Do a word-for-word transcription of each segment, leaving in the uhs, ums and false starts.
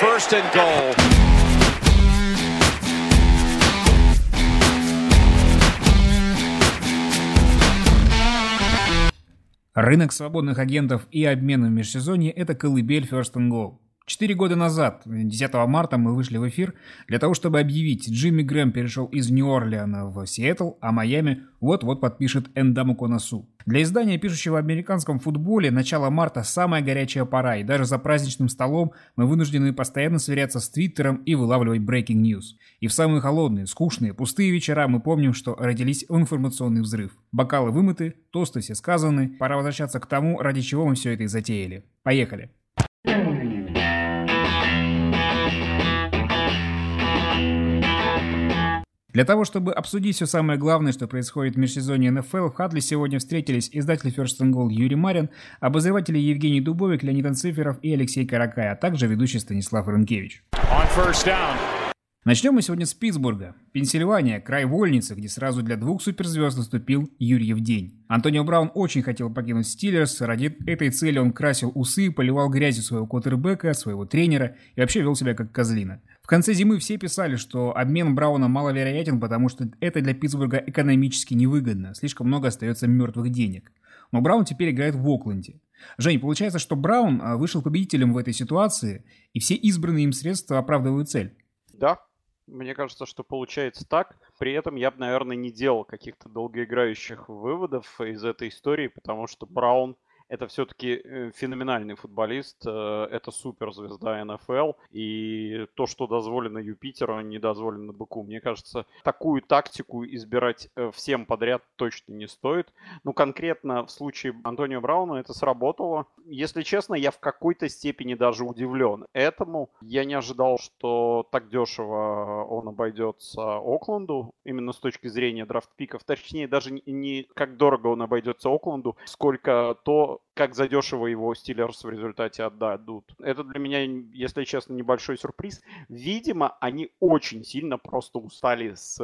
First and Goal. Рынок свободных агентов и обмена в межсезонье – это колыбель First and Goal. Четыре года назад, десятого марта, мы вышли в эфир для того, чтобы объявить: Джимми Грэм перешел из Нью-Орлеана в Сиэтл, а Майами вот-вот подпишет Эндаму Конасу. Для издания, пишущего о американском футболе, начало марта – самая горячая пора, и даже за праздничным столом мы вынуждены постоянно сверяться с Твиттером и вылавливать breaking news. И в самые холодные, скучные, пустые вечера мы помним, что родились информационный взрыв. Бокалы вымыты, тосты все сказаны, пора возвращаться к тому, ради чего мы все это и затеяли. Поехали! Для того, чтобы обсудить все самое главное, что происходит в межсезонье эн эф эл, в Хатли сегодня встретились издатели First and Goal Юрий Марин, обозреватели Евгений Дубовик, Леонид Анциферов и Алексей Каракай, а также ведущий Станислав Рынкевич. Начнем мы сегодня с Питтсбурга. Пенсильвания – край вольницы, где сразу для двух суперзвезд наступил Юрьев день. Антонио Браун очень хотел покинуть Steelers, ради этой цели он красил усы, поливал грязью своего квотербека, своего тренера и вообще вел себя как козлина. В конце зимы все писали, что обмен Брауна маловероятен, потому что это для Питтсбурга экономически невыгодно, слишком много остается мертвых денег. Но Браун теперь играет в Окленде. Жень, получается, что Браун вышел победителем в этой ситуации, и все избранные им средства оправдывают цель? Да. Мне кажется, что получается так. При этом я бы, наверное, не делал каких-то долгоиграющих выводов из этой истории, потому что Браун – это все-таки феноменальный футболист, это суперзвезда эн эф эл, и то, что дозволено Юпитеру, не дозволено быку. Мне кажется, такую тактику избирать всем подряд точно не стоит. Ну, конкретно в случае Антонио Брауна это сработало. Если честно, я в какой-то степени даже удивлен этому. Я не ожидал, что так дешево он обойдется Окленду, именно с точки зрения драфт-пиков. Точнее, даже не как дорого он обойдется Окленду, сколько то, как задешево его Steelers в результате отдадут. Это для меня, если честно, небольшой сюрприз. Видимо, они очень сильно просто устали с,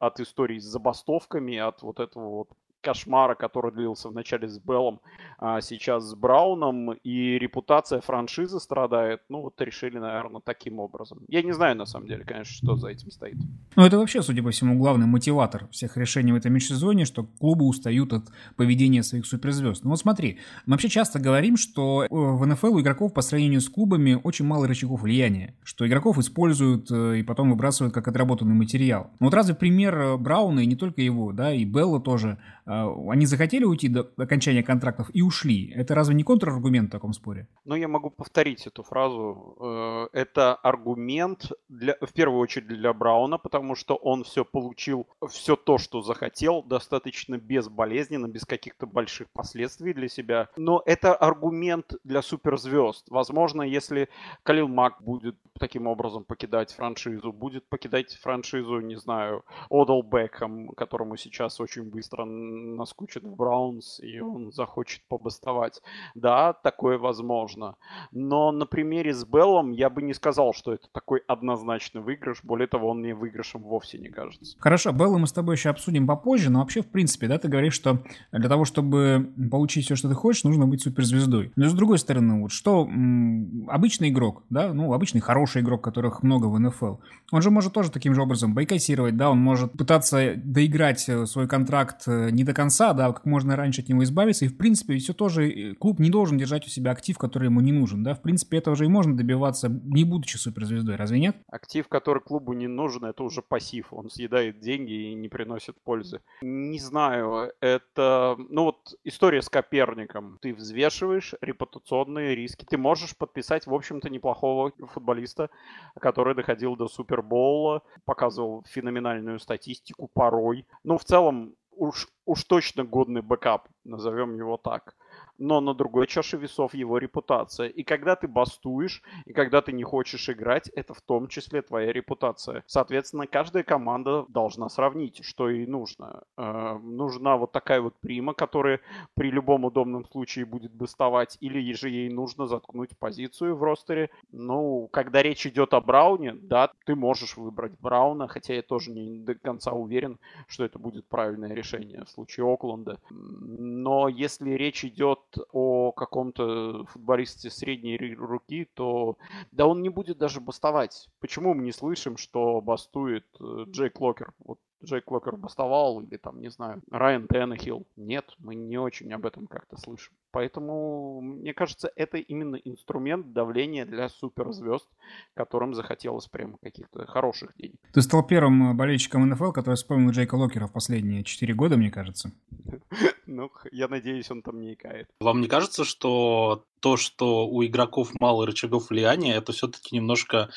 от истории с забастовками, от вот этого вот кошмара, который длился вначале с Беллом, а сейчас с Брауном, и репутация франшизы страдает. Ну вот решили, наверное, таким образом. Я не знаю, на самом деле, конечно, что за этим стоит. Ну это вообще, судя по всему, главный мотиватор всех решений в этом межсезонье, что клубы устают от поведения своих суперзвезд. Ну вот смотри, мы вообще часто говорим, что в эн эф эл у игроков по сравнению с клубами очень мало рычагов влияния, что игроков используют и потом выбрасывают как отработанный материал. Но вот разве пример Брауна, и не только его, да, и Белла тоже, они захотели уйти до окончания контрактов и ушли. Это разве не контраргумент в таком споре? Ну, я могу повторить эту фразу. Это аргумент, для, в первую очередь, для Брауна, потому что он все получил, все то, что захотел, достаточно безболезненно, без каких-то больших последствий для себя. Но это аргумент для суперзвезд. Возможно, если Калил Мак будет таким образом покидать франшизу, будет покидать франшизу, не знаю, Одел Бекхэм, которому сейчас очень быстро наскучит в Браунс, и он захочет побастовать. Да, такое возможно. Но на примере с Беллом я бы не сказал, что это такой однозначный выигрыш. Более того, он мне выигрышем вовсе не кажется. Хорошо, Белла мы с тобой еще обсудим попозже, но вообще, в принципе, да, ты говоришь, что для того, чтобы получить все, что ты хочешь, нужно быть суперзвездой. Но с другой стороны, вот что м- обычный игрок, да, ну, обычный хороший игрок, которых много в эн эф эл, он же может тоже таким же образом бойкотировать, да, он может пытаться доиграть свой контракт не до конца, да, как можно раньше от него избавиться, и, в принципе, все тоже клуб не должен держать у себя актив, который ему не нужен, да, в принципе, этого же и можно добиваться, не будучи суперзвездой, разве нет? Актив, который клубу не нужен, это уже пассив, он съедает деньги и не приносит пользы. Не знаю, это, ну вот, история с Коперником, ты взвешиваешь репутационные риски, ты можешь подписать, в общем-то, неплохого футболиста, который доходил до Супербоула, показывал феноменальную статистику порой, ну, в целом, Уж, уж точно годный бэкап, назовем его так. Но на другой чаше весов его репутация. И когда ты бастуешь, и когда ты не хочешь играть, это в том числе твоя репутация. Соответственно, каждая команда должна сравнить, что ей нужно. Э, нужна вот такая вот прима, которая при любом удобном случае будет бастовать, или же ей нужно заткнуть позицию в ростере. Ну, когда речь идет о Брауне, да, ты можешь выбрать Брауна, хотя я тоже не до конца уверен, что это будет правильное решение в случае Окленда. Но если речь идет о каком-то футболисте средней руки, то да он не будет даже бастовать. Почему мы не слышим, что бастует Джейк Локер? Вот Джейк Локер бастовал или там, не знаю, Райан Таннехилл. Нет, мы не очень об этом как-то слышим. Поэтому, мне кажется, это именно инструмент давления для суперзвезд, которым захотелось прям каких-то хороших денег. Ты стал первым болельщиком эн эф эл, который вспомнил Джейка Локера в последние четыре года, мне кажется. Ну, я надеюсь, он там не икает. Вам не кажется, что то, что у игроков мало рычагов влияния, это все-таки немножко...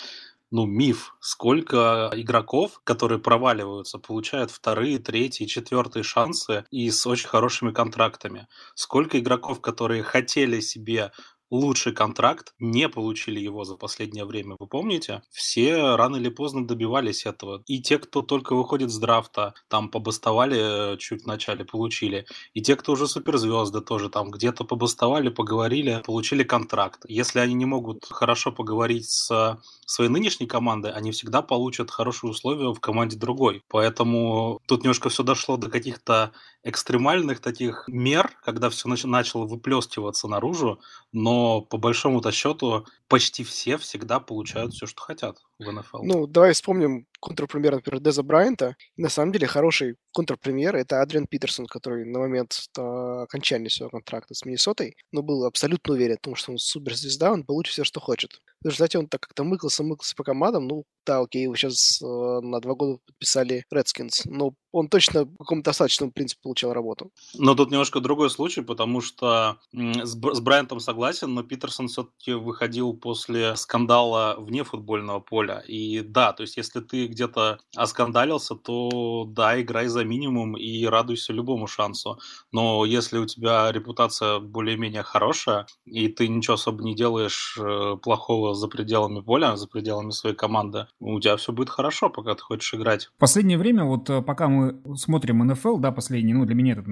Ну, миф. Сколько игроков, которые проваливаются, получают вторые, третьи, четвертые шансы и с очень хорошими контрактами. Сколько игроков, которые хотели себе лучший контракт, не получили его за последнее время. Вы помните? Все рано или поздно добивались этого. И те, кто только выходит с драфта, там побастовали чуть в начале, получили. И те, кто уже суперзвезды, тоже там где-то побастовали, поговорили, получили контракт. Если они не могут хорошо поговорить с своей нынешней командой, они всегда получат хорошие условия в команде другой. Поэтому тут немножко все дошло до каких-то экстремальных таких мер, когда все начало выплескиваться наружу, но по большому-то счету почти все всегда получают все, что хотят в эн эф эл. Ну, давай вспомним контрпример, например, Деза Брайанта. На самом деле, хороший контрпример — это Адриан Питерсон, который на момент окончания своего контракта с Миннесотой, но был абсолютно уверен в том, что он суперзвезда, он получит все, что хочет. В результате он так как-то мыкался-мыкался по командам. Ну, да, окей, его сейчас э, на два года подписали Redskins, но он точно по какому-то достаточному принципу получал работу. Но тут немножко другой случай, потому что м- с, Б- с Брайантом согласен, но Питерсон все-таки выходил после скандала вне футбольного поля. И да, то есть если ты где-то оскандалился, то да, играй за минимум и радуйся любому шансу. Но если у тебя репутация более-менее хорошая, и ты ничего особо не делаешь э, плохого за пределами поля, за пределами своей команды, у тебя все будет хорошо, пока ты хочешь играть. В последнее время, вот пока мы смотрим эн эф эл, да, последние, ну, для меня это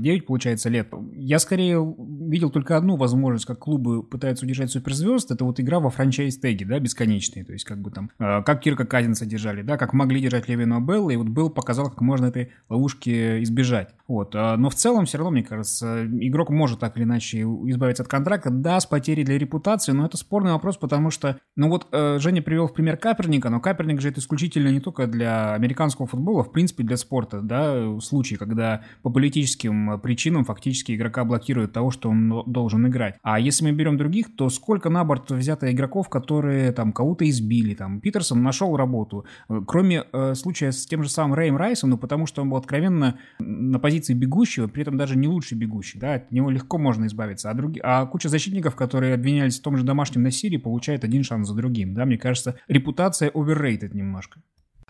девять, получается, лет, я скорее видел только одну возможность, как клубы пытаются удержать суперзвезд, это вот игра во франчайз-теги, да, бесконечные, то есть как бы там, как Кирка Казинса держали, да, как могли держать Левина Белла, и вот Белл показал, как можно этой ловушки избежать. Вот, но в целом все равно, мне кажется, игрок может так или иначе избавиться от контракта, да, с потерей для репутации, но это спорный вопрос, потому Потому что, ну вот, э, Женя привел в пример Каперника, но Каперник же это исключительно не только для американского футбола, в принципе, для спорта, да, случай, когда по политическим причинам фактически игрока блокируют того, что он должен играть. А если мы берем других, то сколько на борт взято игроков, которые там кого-то избили, там, Питерсон нашел работу, кроме э, случая с тем же самым Рэем Райсом, ну, потому что он был откровенно на позиции бегущего, при этом даже не лучший бегущий, да, от него легко можно избавиться, а, друг... а куча защитников, которые обвинялись в том же домашнем насилии, получили получает один шанс за другим, да, мне кажется, репутация overrated немножко.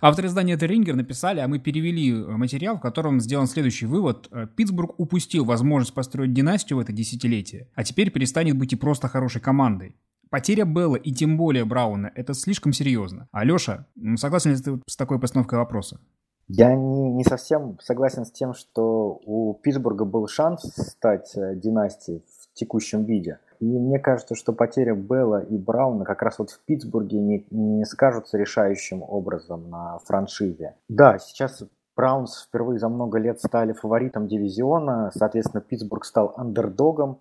Авторы издания The Ringer написали, а мы перевели материал, в котором сделан следующий вывод. Питтсбург упустил возможность построить династию в это десятилетие, а теперь перестанет быть и просто хорошей командой. Потеря Белла и тем более Брауна – это слишком серьезно. Алеша, согласен ли ты с такой постановкой вопроса? Я не, не совсем согласен с тем, что у Питтсбурга был шанс стать династией в текущем виде. И мне кажется, что потеря Белла и Брауна как раз вот в Питтсбурге не, не скажутся решающим образом на франшизе. Да, сейчас Браунс впервые за много лет стали фаворитом дивизиона, соответственно, Питтсбург стал андердогом.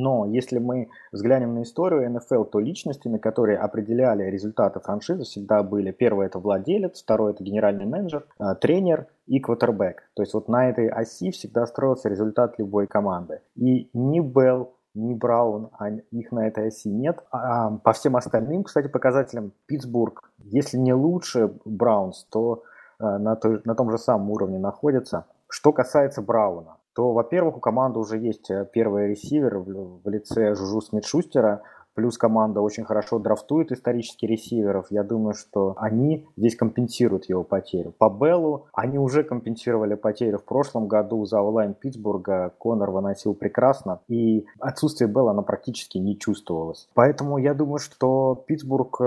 Но если мы взглянем на историю эн эф эл, то личностями, которые определяли результаты франшизы, всегда были: первое — это владелец, второе — это генеральный менеджер, тренер и квотербэк. То есть вот на этой оси всегда строился результат любой команды. И ни Белл, ни Браун, а их на этой оси нет. А по всем остальным, кстати, показателям Питтсбург, если не лучше Браунс, то на том же самом уровне находится. Что касается Брауна, то, во-первых, у команды уже есть первый ресивер в лице Жужу Смит-Шустера, плюс команда очень хорошо драфтует исторически ресиверов. Я думаю, что они здесь компенсируют его потерю. По Беллу они уже компенсировали потерю в прошлом году за онлайн Питтсбурга. Коннор выносил прекрасно, и отсутствие Белла оно практически не чувствовалось. Поэтому я думаю, что Питтсбург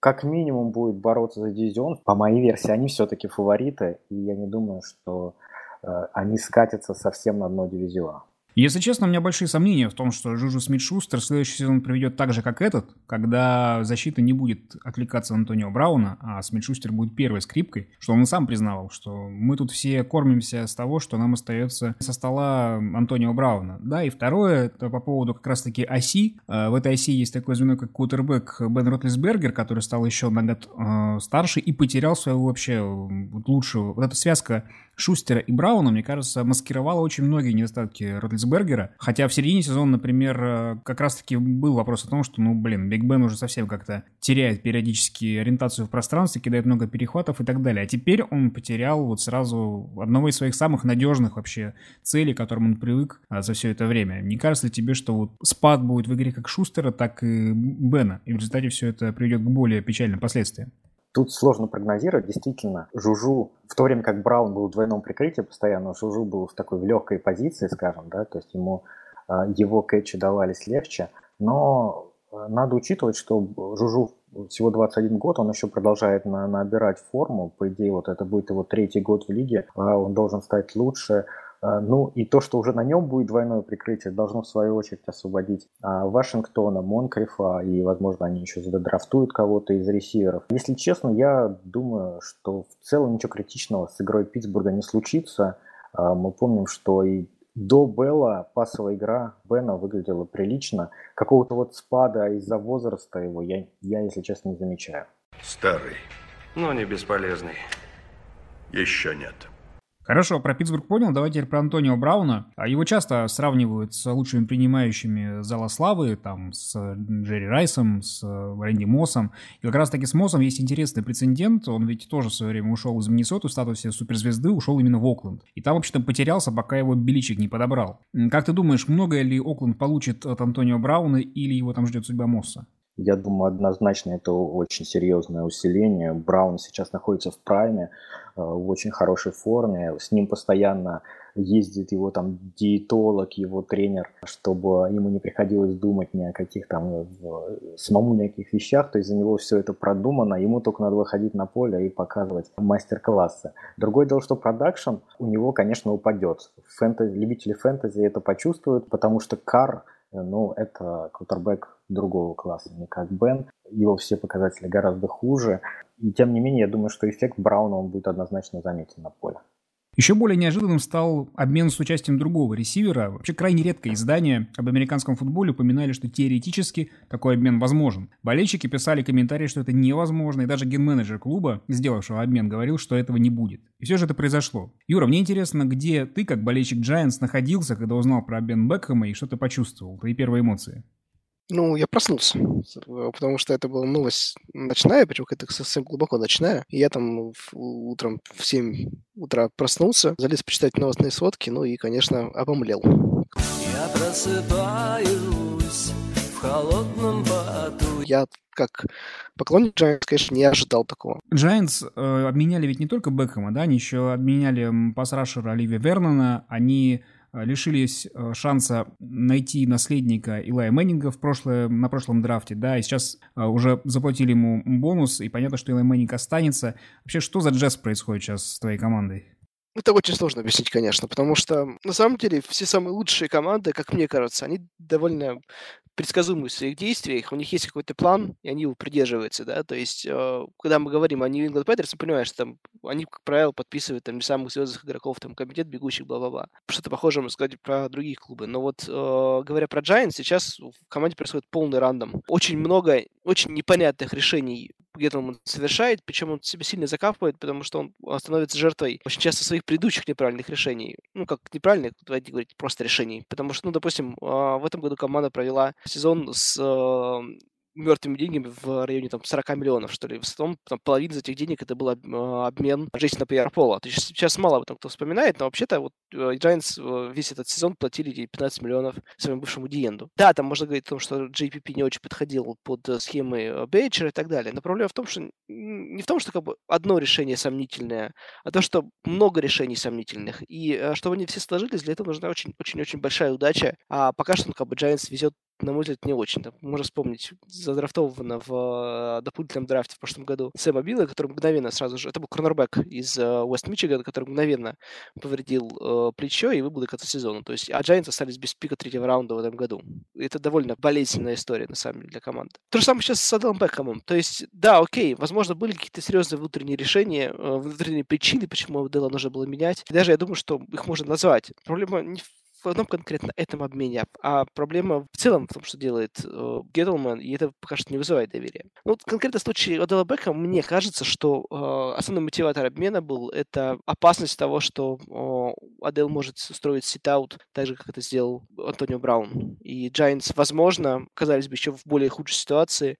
как минимум будет бороться за дивизион. По моей версии, они все-таки фавориты, и я не думаю, что они скатятся совсем на дно дивизиона. Если честно, у меня большие сомнения в том, что Джуджу Смит-Шустер следующий сезон проведет так же, как этот, когда защита не будет отвлекаться на Антонио Брауна, а Смит-Шустер будет первой скрипкой, что он и сам признавал, что мы тут все кормимся с того, что нам остается со стола Антонио Брауна. Да, и второе, это по поводу как раз-таки оси. В этой оси есть такой звено, как квотербек Бен Ротлисбергер, который стал еще на год э, старше и потерял своего вообще лучшего. Вот эта связка Шустера и Брауна, мне кажется, маскировала очень многие недостатки Ротлисбергера. Хотя в середине сезона, например, как раз-таки был вопрос о том, что, ну, блин, Биг Бен уже совсем как-то теряет периодически ориентацию в пространстве, кидает много перехватов и так далее. А теперь он потерял вот сразу одного из своих самых надежных вообще целей, к которым он привык за все это время. Не кажется ли тебе, что вот спад будет в игре как Шустера, так и Бена, и в результате все это приведет к более печальным последствиям? Тут сложно прогнозировать, действительно. Жужу, в то время как Браун был в двойном прикрытии постоянно, Жужу был в такой в легкой позиции, скажем, да, то есть ему его кэтчи давались легче, но надо учитывать, что Жужу всего двадцать один год, он еще продолжает на, набирать форму, по идее, вот это будет его третий год в лиге, он должен стать лучше. Ну и то, что уже на нем будет двойное прикрытие, должно в свою очередь освободить а, Вашингтона, Монкрифа, и, возможно, они еще задрафтуют кого-то из ресиверов. Если честно, я думаю, что в целом ничего критичного с игрой Питтсбурга не случится. А, мы помним, что и до Белла пасовая игра Бена выглядела прилично. Какого-то вот спада из-за возраста его я, я, если честно, не замечаю. Старый, но не бесполезный. Еще нет. Хорошо, про Питтсбург понял, давайте теперь про Антонио Брауна. Его часто сравнивают с лучшими принимающими зала славы, там, с Джерри Райсом, с Рэнди Моссом. И как раз-таки с Моссом есть интересный прецедент, он ведь тоже в свое время ушел из Миннесоты в статусе суперзвезды, ушел именно в Окленд. И там, вообще-то, потерялся, пока его Беличик не подобрал. Как ты думаешь, многое ли Окленд получит от Антонио Брауна или его там ждет судьба Мосса? Я думаю, однозначно это очень серьезное усиление. Браун сейчас находится в прайме, в очень хорошей форме. С ним постоянно ездит его там диетолог, его тренер, чтобы ему не приходилось думать ни о каких там, самому ни о каких вещах. То есть за него все это продумано, ему только надо выходить на поле и показывать мастер-классы. Другое дело, что продакшн у него, конечно, упадет. Фэнтези, любители фэнтези это почувствуют, потому что Карр, ну, это квотербэк другого класса, не как Бен. Его все показатели гораздо хуже. И тем не менее, я думаю, что эффект Брауна он будет однозначно заметен на поле. Еще более неожиданным стал обмен с участием другого ресивера. Вообще крайне редкое издание об американском футболе упоминали, что теоретически такой обмен возможен. Болельщики писали комментарии, что это невозможно, и даже ген-менеджер клуба, сделавшего обмен, говорил, что этого не будет. И все же это произошло. Юра, мне интересно, где ты, как болельщик Giants, находился, когда узнал про обмен Бекхэма, и что ты почувствовал, твои первые эмоции? Ну, я проснулся, потому что это была новость ночная, причем это совсем глубоко ночная. И я там утром в семь утра проснулся, залез почитать новостные сводки, ну и, конечно, обомлел. Я просыпаюсь в холодном поту. Я... как поклонник Giants, конечно, не ожидал такого. Giants э, обменяли ведь не только Бекхэма, да, они еще обменяли пас-рашера Оливия Вернона, они лишились шанса найти наследника Элая Мэннинга в прошлое, на прошлом драфте, да, и сейчас уже заплатили ему бонус, и понятно, что Элай Мэннинг останется. Вообще, что за джаз происходит сейчас с твоей командой? Это очень сложно объяснить, конечно, потому что, на самом деле, все самые лучшие команды, как мне кажется, они довольно предсказуемы в своих действиях, у них есть какой-то план, и они его придерживаются, да, то есть, когда мы говорим о New England Patriots, мы понимаем, что там они, как правило, подписывают там самых звездных игроков, там, комитет бегущих, бла-бла-бла. Что-то похожее можно сказать про другие клубы, но вот, говоря про Giants, сейчас в команде происходит полный рандом. Очень много очень непонятных решений Геттелман совершает, причем он себя сильно закапывает, потому что он становится жертвой очень часто своих предыдущих неправильных решений. Ну, как неправильных, давайте говорить, просто решений. Потому что, ну, допустим, в этом году команда провела сезон с мертвыми деньгами в районе там сорок миллионов, что ли. В основном там, половина из этих денег это был обмен Джейсона Пьер-Пола. Сейчас мало об этом кто вспоминает, но вообще-то вот Giants весь этот сезон платили пятнадцать миллионов своему бывшему Диенду. Да, там можно говорить о том, что джей пи пи не очень подходил под схемы Бейджера и так далее, но проблема в том, что не в том, что как бы одно решение сомнительное, а то, что много решений сомнительных. И чтобы они все сложились, для этого нужна очень-очень-очень большая удача. А пока что ну, как бы Giants везет на мой взгляд, не очень. Там можно вспомнить задрафтованного в дополнительном драфте в прошлом году Сэма Билла, который мгновенно сразу же... Это был корнербэк из Уэст-Мичигана, который мгновенно повредил э, плечо и выбыл до конца сезона. То есть, а Giants остались без пика третьего раунда в этом году. И это довольно болезненная история, на самом деле, для команды. То же самое сейчас с Оделлом Бекхэмом. То есть, да, окей, возможно, были какие-то серьезные внутренние решения, э, внутренние причины, почему Оделла нужно было менять. И даже я думаю, что их можно назвать. Проблема не в в одном конкретно этом обмене, а проблема в целом в том, что делает э, Геттлман, и это пока что не вызывает доверия. Ну, вот конкретно в случае Оделла Бекхэма, мне кажется, что э, основной мотиватор обмена был это опасность того, что э, Оделл может устроить сит-аут, так же, как это сделал Антонио Браун. И Giants, возможно, оказались бы еще в более худшей ситуации,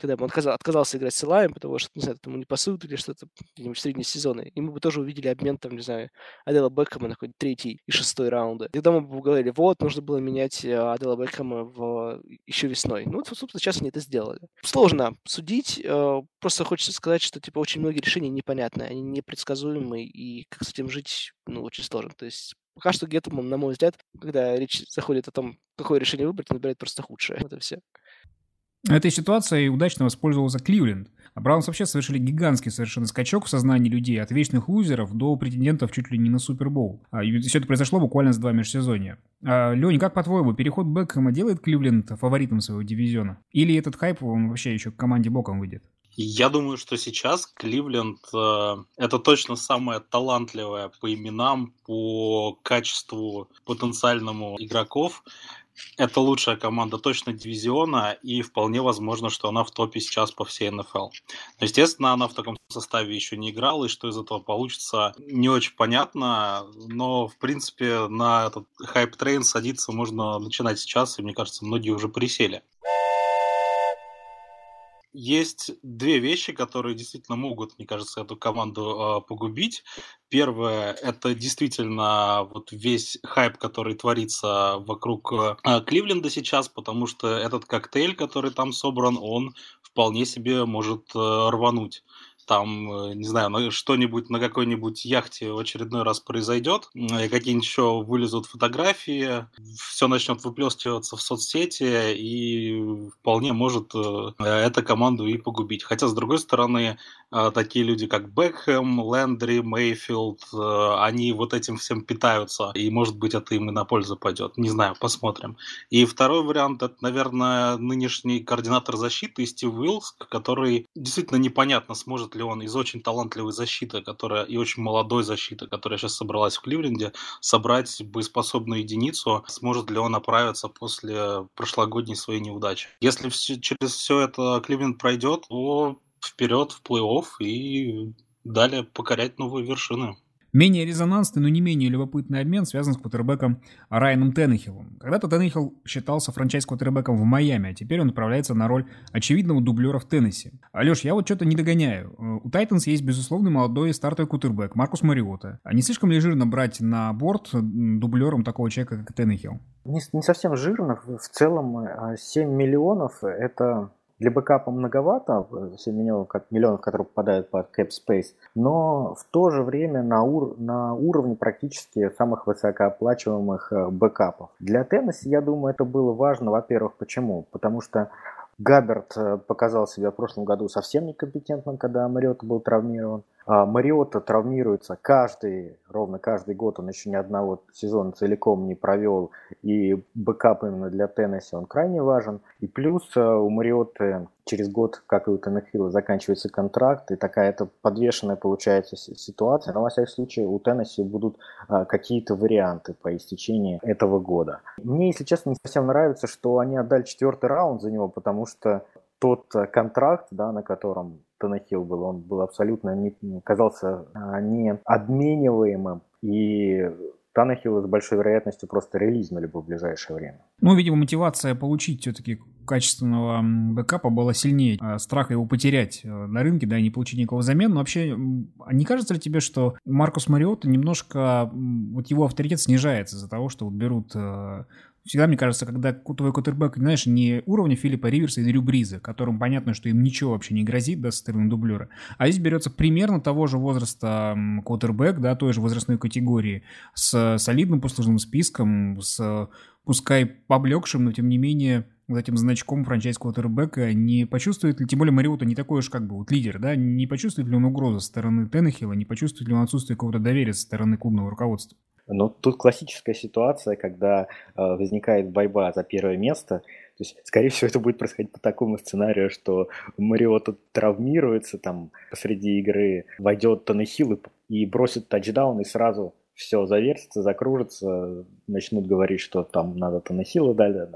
когда бы он отказал, отказался играть с Элаем, потому что, не знаю, ему не пасуют или что-то в средние сезоны. И мы бы тоже увидели обмен, там, не знаю, Оделла Бекхэма на какой-то третий и шестой раунды. Тогда мы бы говорили, вот, нужно было менять Оделла Бекхэма в... еще весной. Ну, вот, собственно, сейчас они это сделали. Сложно судить, просто хочется сказать, что, типа, очень многие решения непонятные, они непредсказуемые, и как с этим жить, ну, очень сложно. То есть... Пока что Геттелман, на мой взгляд, когда речь заходит о том, какое решение выбрать, он набирает просто худшее. Вот и все. Этой ситуацией удачно воспользовался Кливленд. А Браунс вообще совершили гигантский совершенно скачок в сознании людей от вечных лузеров до претендентов чуть ли не на Супербоул. И все это произошло буквально за два межсезонья. Лёнь, как по-твоему, переход Бекхэма делает Кливленд фаворитом своего дивизиона? Или этот хайп он вообще еще к команде боком выйдет? Я думаю, что сейчас Кливленд э, это точно самая талантливая по именам, по качеству потенциальному игроков. Это лучшая команда точно дивизиона, и вполне возможно, что она в топе сейчас по всей эн эф эл. Естественно, она в таком составе еще не играла, и что из этого получится, не очень понятно, но, в принципе, на этот хайп-трейн садиться можно начинать сейчас, и, мне кажется, многие уже присели. Есть две вещи, которые действительно могут, мне кажется, эту команду э, погубить. Первое, это действительно вот весь хайп, который творится вокруг э, Кливленда сейчас, потому что этот коктейль, который там собран, он вполне себе может э, рвануть. Там, не знаю, что-нибудь на какой-нибудь яхте в очередной раз произойдет, и какие-нибудь еще вылезут фотографии, все начнет выплескиваться в соцсети, и вполне может эту команду и погубить. Хотя, с другой стороны, такие люди, как Бекхэм, Лендри, Мейфилд, они вот этим всем питаются, и, может быть, это им и на пользу пойдет. Не знаю, посмотрим. И второй вариант, это, наверное, нынешний координатор защиты Стив Уилкс, который действительно непонятно, сможет ли он из очень талантливой защиты, которая и очень молодой защиты, которая сейчас собралась в Кливленде, собрать боеспособную единицу, сможет ли он оправиться после прошлогодней своей неудачи. Если все, через все это Кливленд пройдет, то вперед в плей-офф и далее покорять новые вершины. Менее резонансный, но не менее любопытный обмен связан с квотербеком Райаном Теннехиллом. Когда-то Теннехилл считался франчайз-квотербеком в Майами, а теперь он отправляется на роль очевидного дублера в Теннесси. Алеш, я вот что-то не догоняю. У Тайтанс есть, безусловно, молодой стартовый квотербек Маркус Мариота. А не слишком ли жирно брать на борт дублером такого человека, как Теннехилл? Не, не совсем жирно. В целом семь миллионов – это... Для бэкапа многовато, семь миллионов, как, миллионов, которые попадают под cap space, но в то же время на, ур, на уровне практически самых высокооплачиваемых бэкапов. Для Теннесси, я думаю, это было важно, во-первых, почему? Потому что Габберт показал себя в прошлом году совсем некомпетентным, когда Мариота был травмирован. Мариота травмируется каждый, ровно каждый год, он еще ни одного сезона целиком не провел, и бэкап именно для Теннесси он крайне важен. И плюс у Мариоты через год, как и у Теннехилла, заканчивается контракт, и такая это подвешенная получается ситуация. Но, во всяком случае, у Теннесси будут какие-то варианты по истечении этого года. Мне, если честно, не совсем нравится, что они отдали четвертый раунд за него, потому что тот контракт, да, на котором Теннехилл был, он был абсолютно не, казался не обмениваемым, и Теннехилла с большой вероятностью просто релизнули бы в ближайшее время. Ну, видимо, мотивация получить все-таки качественного бэкапа была сильнее. Страх его потерять на рынке, да, и не получить никакого замену. Но вообще, не кажется ли тебе, что Маркус Мариота немножко, вот его авторитет снижается из-за того, что вот берут... Всегда, мне кажется, когда твой квотербек, знаешь, не уровня Филиппа Риверса и Дрю Бриза, которым понятно, что им ничего вообще не грозит, да, со стороны дублера, а здесь берется примерно того же возраста квотербек, да, той же возрастной категории, с солидным послужным списком, с пускай поблекшим, но тем не менее вот этим значком франчайз-квотербека, не почувствует ли, тем более Мариота не такой уж как бы вот лидер, да, не почувствует ли он угрозы со стороны Теннехилла, не почувствует ли он отсутствие какого-то доверия со стороны клубного руководства? Ну, тут классическая ситуация, когда э, возникает борьба за первое место. То есть, скорее всего, это будет происходить по такому сценарию, что Мариота травмируется там посреди игры, войдет Таннехилл и бросит тачдаун, и сразу все завертится, закружится, начнут говорить, что там надо Таннехилла дальше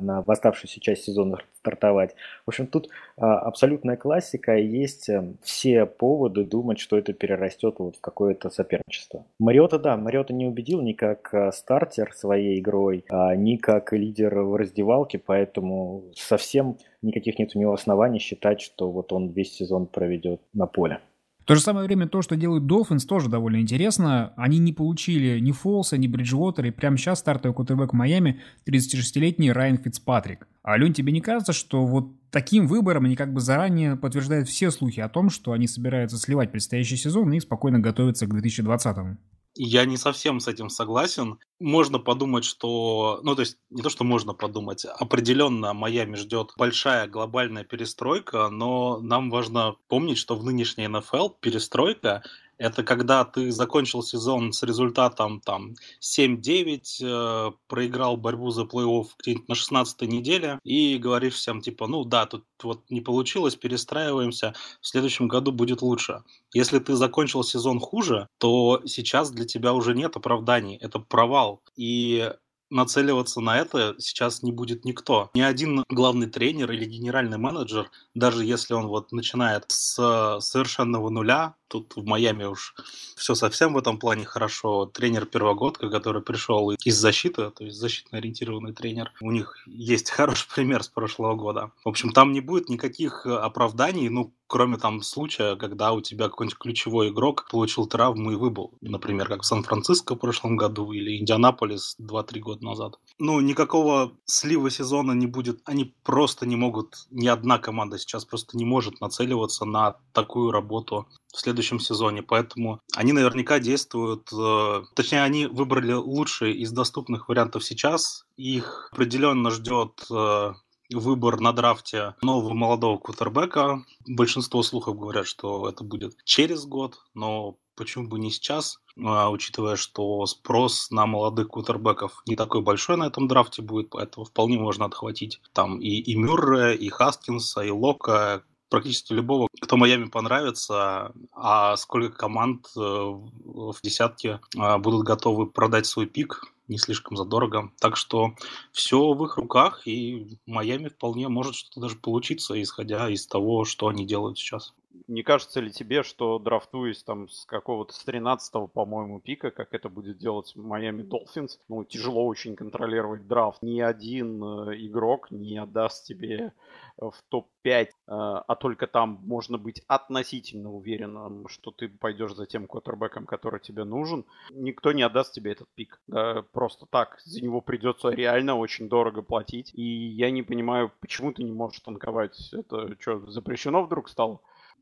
на оставшуюся часть сезона стартовать. В общем, тут абсолютная классика, есть все поводы думать, что это перерастет вот в какое-то соперничество. Мариота, да, Мариота не убедил ни как стартер своей игрой, ни как лидер в раздевалке, поэтому совсем никаких нет у него оснований считать, что вот он весь сезон проведет на поле. В то же самое время то, что делают Долфинс, тоже довольно интересно. Они не получили ни Фолса, ни Бриджвотера, и прямо сейчас стартовый квотербек Майами тридцатишестилетний Райан Фицпатрик. Алёнь, тебе не кажется, что вот таким выбором они как бы заранее подтверждают все слухи о том, что они собираются сливать предстоящий сезон и спокойно готовятся к две тысячи двадцатому? Я не совсем с этим согласен. Можно подумать, что... Ну, то есть, не то, что можно подумать. Определенно Майами ждет большая глобальная перестройка, но нам важно помнить, что в нынешней эн эф эл перестройка — это когда ты закончил сезон с результатом там семь-девять, э, проиграл борьбу за плей-офф где-нибудь на шестнадцатой неделе и говоришь всем, типа, ну да, тут вот не получилось, перестраиваемся, в следующем году будет лучше. Если ты закончил сезон хуже, то сейчас для тебя уже нет оправданий, это провал. И нацеливаться на это сейчас не будет никто. Ни один главный тренер или генеральный менеджер, даже если он вот начинает с совершенного нуля, тут в Майами уж все совсем в этом плане хорошо, тренер-первогодка, который пришел из защиты, то есть защитно-ориентированный тренер, у них есть хороший пример с прошлого года. В общем, там не будет никаких оправданий, ну, кроме там случая, когда у тебя какой-нибудь ключевой игрок получил травму и выбыл. Например, как в Сан-Франциско в прошлом году или Индианаполис два-три года назад. Ну, никакого слива сезона не будет. Они просто не могут, ни одна команда сейчас просто не может нацеливаться на такую работу в следующем сезоне. Поэтому они наверняка действуют... Э, точнее, они выбрали лучшие из доступных вариантов сейчас. Их определенно ждет... Э, выбор на драфте нового молодого квотербека. Большинство слухов говорят, что это будет через год, но почему бы не сейчас, учитывая, что спрос на молодых квотербеков не такой большой на этом драфте будет, поэтому вполне можно отхватить там и, и Мюррея, и Хаскинса, и Лока, практически любого, кто Майами понравится, а сколько команд в десятке будут готовы продать свой пик, не слишком задорого. Так что все в их руках, и Майами вполне может что-то даже получиться, исходя из того, что они делают сейчас. Не кажется ли тебе, что драфтуясь там с какого-то с тринадцатого, по-моему, пика, как это будет делать Майами Долфинс, ну, тяжело очень контролировать драфт. Ни один игрок не отдаст тебе в топ пять, а только там можно быть относительно уверенным, что ты пойдешь за тем квотербеком, который тебе нужен. Никто не отдаст тебе этот пик. Да, просто так. За него придется реально очень дорого платить. И я не понимаю, почему ты не можешь танковать. Это что, запрещено вдруг стало?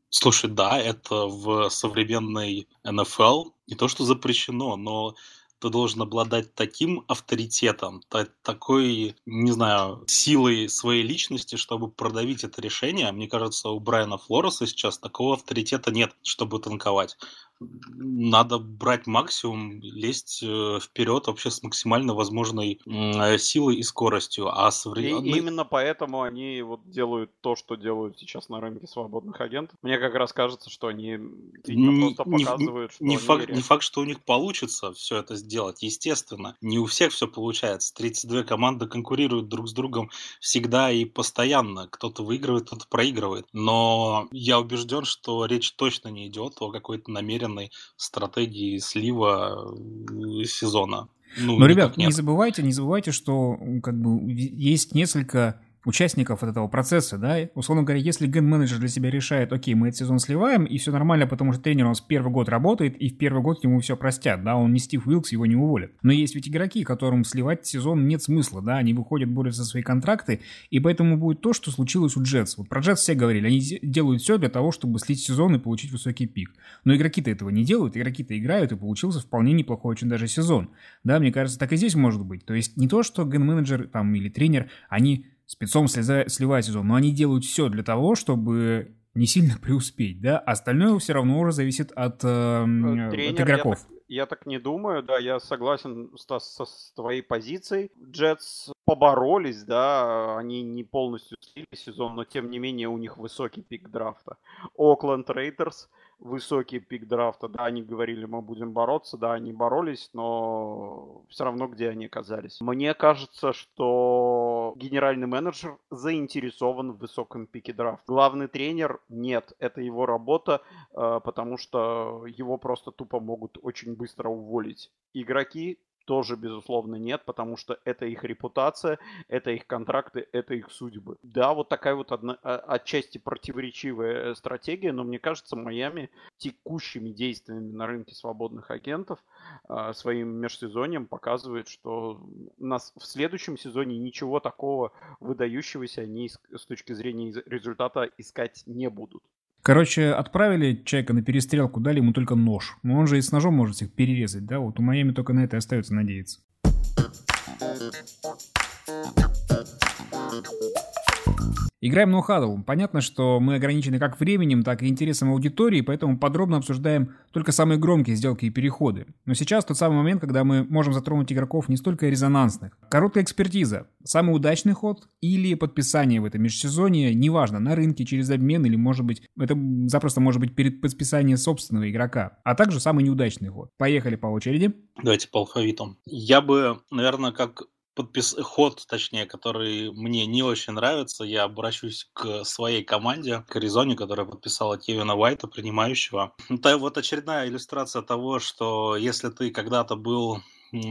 Слушай, да, это в современной эн эф эл не то что запрещено, но ты должен обладать таким авторитетом, такой, не знаю, силой своей личности, чтобы продавить это решение. Мне кажется, у Брайана Флореса сейчас такого авторитета нет, чтобы танковать. Надо брать максимум, лезть вперед вообще с максимально возможной силой и скоростью. А современные... И именно поэтому они вот делают то, что делают сейчас на рынке свободных агентов. Мне как раз кажется, что они не, просто показывают, не, что не факт, не факт, что у них получится все это сделать, естественно. Не у всех все получается. тридцать две команды конкурируют друг с другом всегда и постоянно. Кто-то выигрывает, кто-то проигрывает. Но я убежден, что речь точно не идет о какой-то намеренной стратегии слива сезона. Ну, но, ребят, не забывайте, не забывайте, что как бы есть несколько участников от этого процесса, да, условно говоря, если ген-менеджер для себя решает, окей, мы этот сезон сливаем, и все нормально, потому что тренер у нас первый год работает, и в первый год ему все простят, да, он не Стив Уилкс, его не уволят. Но есть ведь игроки, которым сливать сезон нет смысла, да, они выходят, борются за свои контракты, и поэтому будет то, что случилось у Джетс. Вот про Джетс все говорили, они делают все для того, чтобы слить сезон и получить высокий пик. Но игроки-то этого не делают, игроки-то играют, и получился вполне неплохой очень даже сезон. Да, мне кажется, так и здесь может быть. То есть не то, что ген-менеджер там или тренер, они спецом слеза, сливают сезон, но они делают все для того, чтобы не сильно преуспеть, да. Остальное все равно уже зависит от, э, тренер, от игроков. Я так, я так не думаю, да, я согласен с, с, с твоей позицией. Джетс поборолись, да, они не полностью слили сезон, но тем не менее у них высокий пик драфта. Окленд Рейдерс, высокий пик драфта, да, они говорили, мы будем бороться, да, они боролись, но все равно где они оказались. Мне кажется, что генеральный менеджер заинтересован в высоком пике драфта. Главный тренер нет, это его работа, потому что его просто тупо могут очень быстро уволить. Игроки тоже, безусловно, нет, потому что это их репутация, это их контракты, это их судьбы. Да, вот такая вот одна, отчасти противоречивая стратегия, но мне кажется, Майами текущими действиями на рынке свободных агентов своим межсезоньем показывает, что у нас в следующем сезоне ничего такого выдающегося они с точки зрения результата искать не будут. Короче, отправили человека на перестрелку, дали ему только нож. Но он же и с ножом может всех перерезать, да? Вот у Майами только на это остается надеяться. Играем на хадл. Понятно, что мы ограничены как временем, так и интересом аудитории, поэтому подробно обсуждаем только самые громкие сделки и переходы. Но сейчас тот самый момент, когда мы можем затронуть игроков не столько резонансных. Короткая экспертиза. Самый удачный ход или подписание в этом межсезонье, неважно, на рынке, через обмен или, может быть, это запросто может быть перед подписанием собственного игрока. А также самый неудачный ход. Поехали по очереди. Давайте по алфавитам. Я бы, наверное, как... Подпис... ход, точнее, который мне не очень нравится, я обращусь к своей команде, к Аризоне, которая подписала Кевина Уайта, принимающего. Это вот очередная иллюстрация того, что если ты когда-то был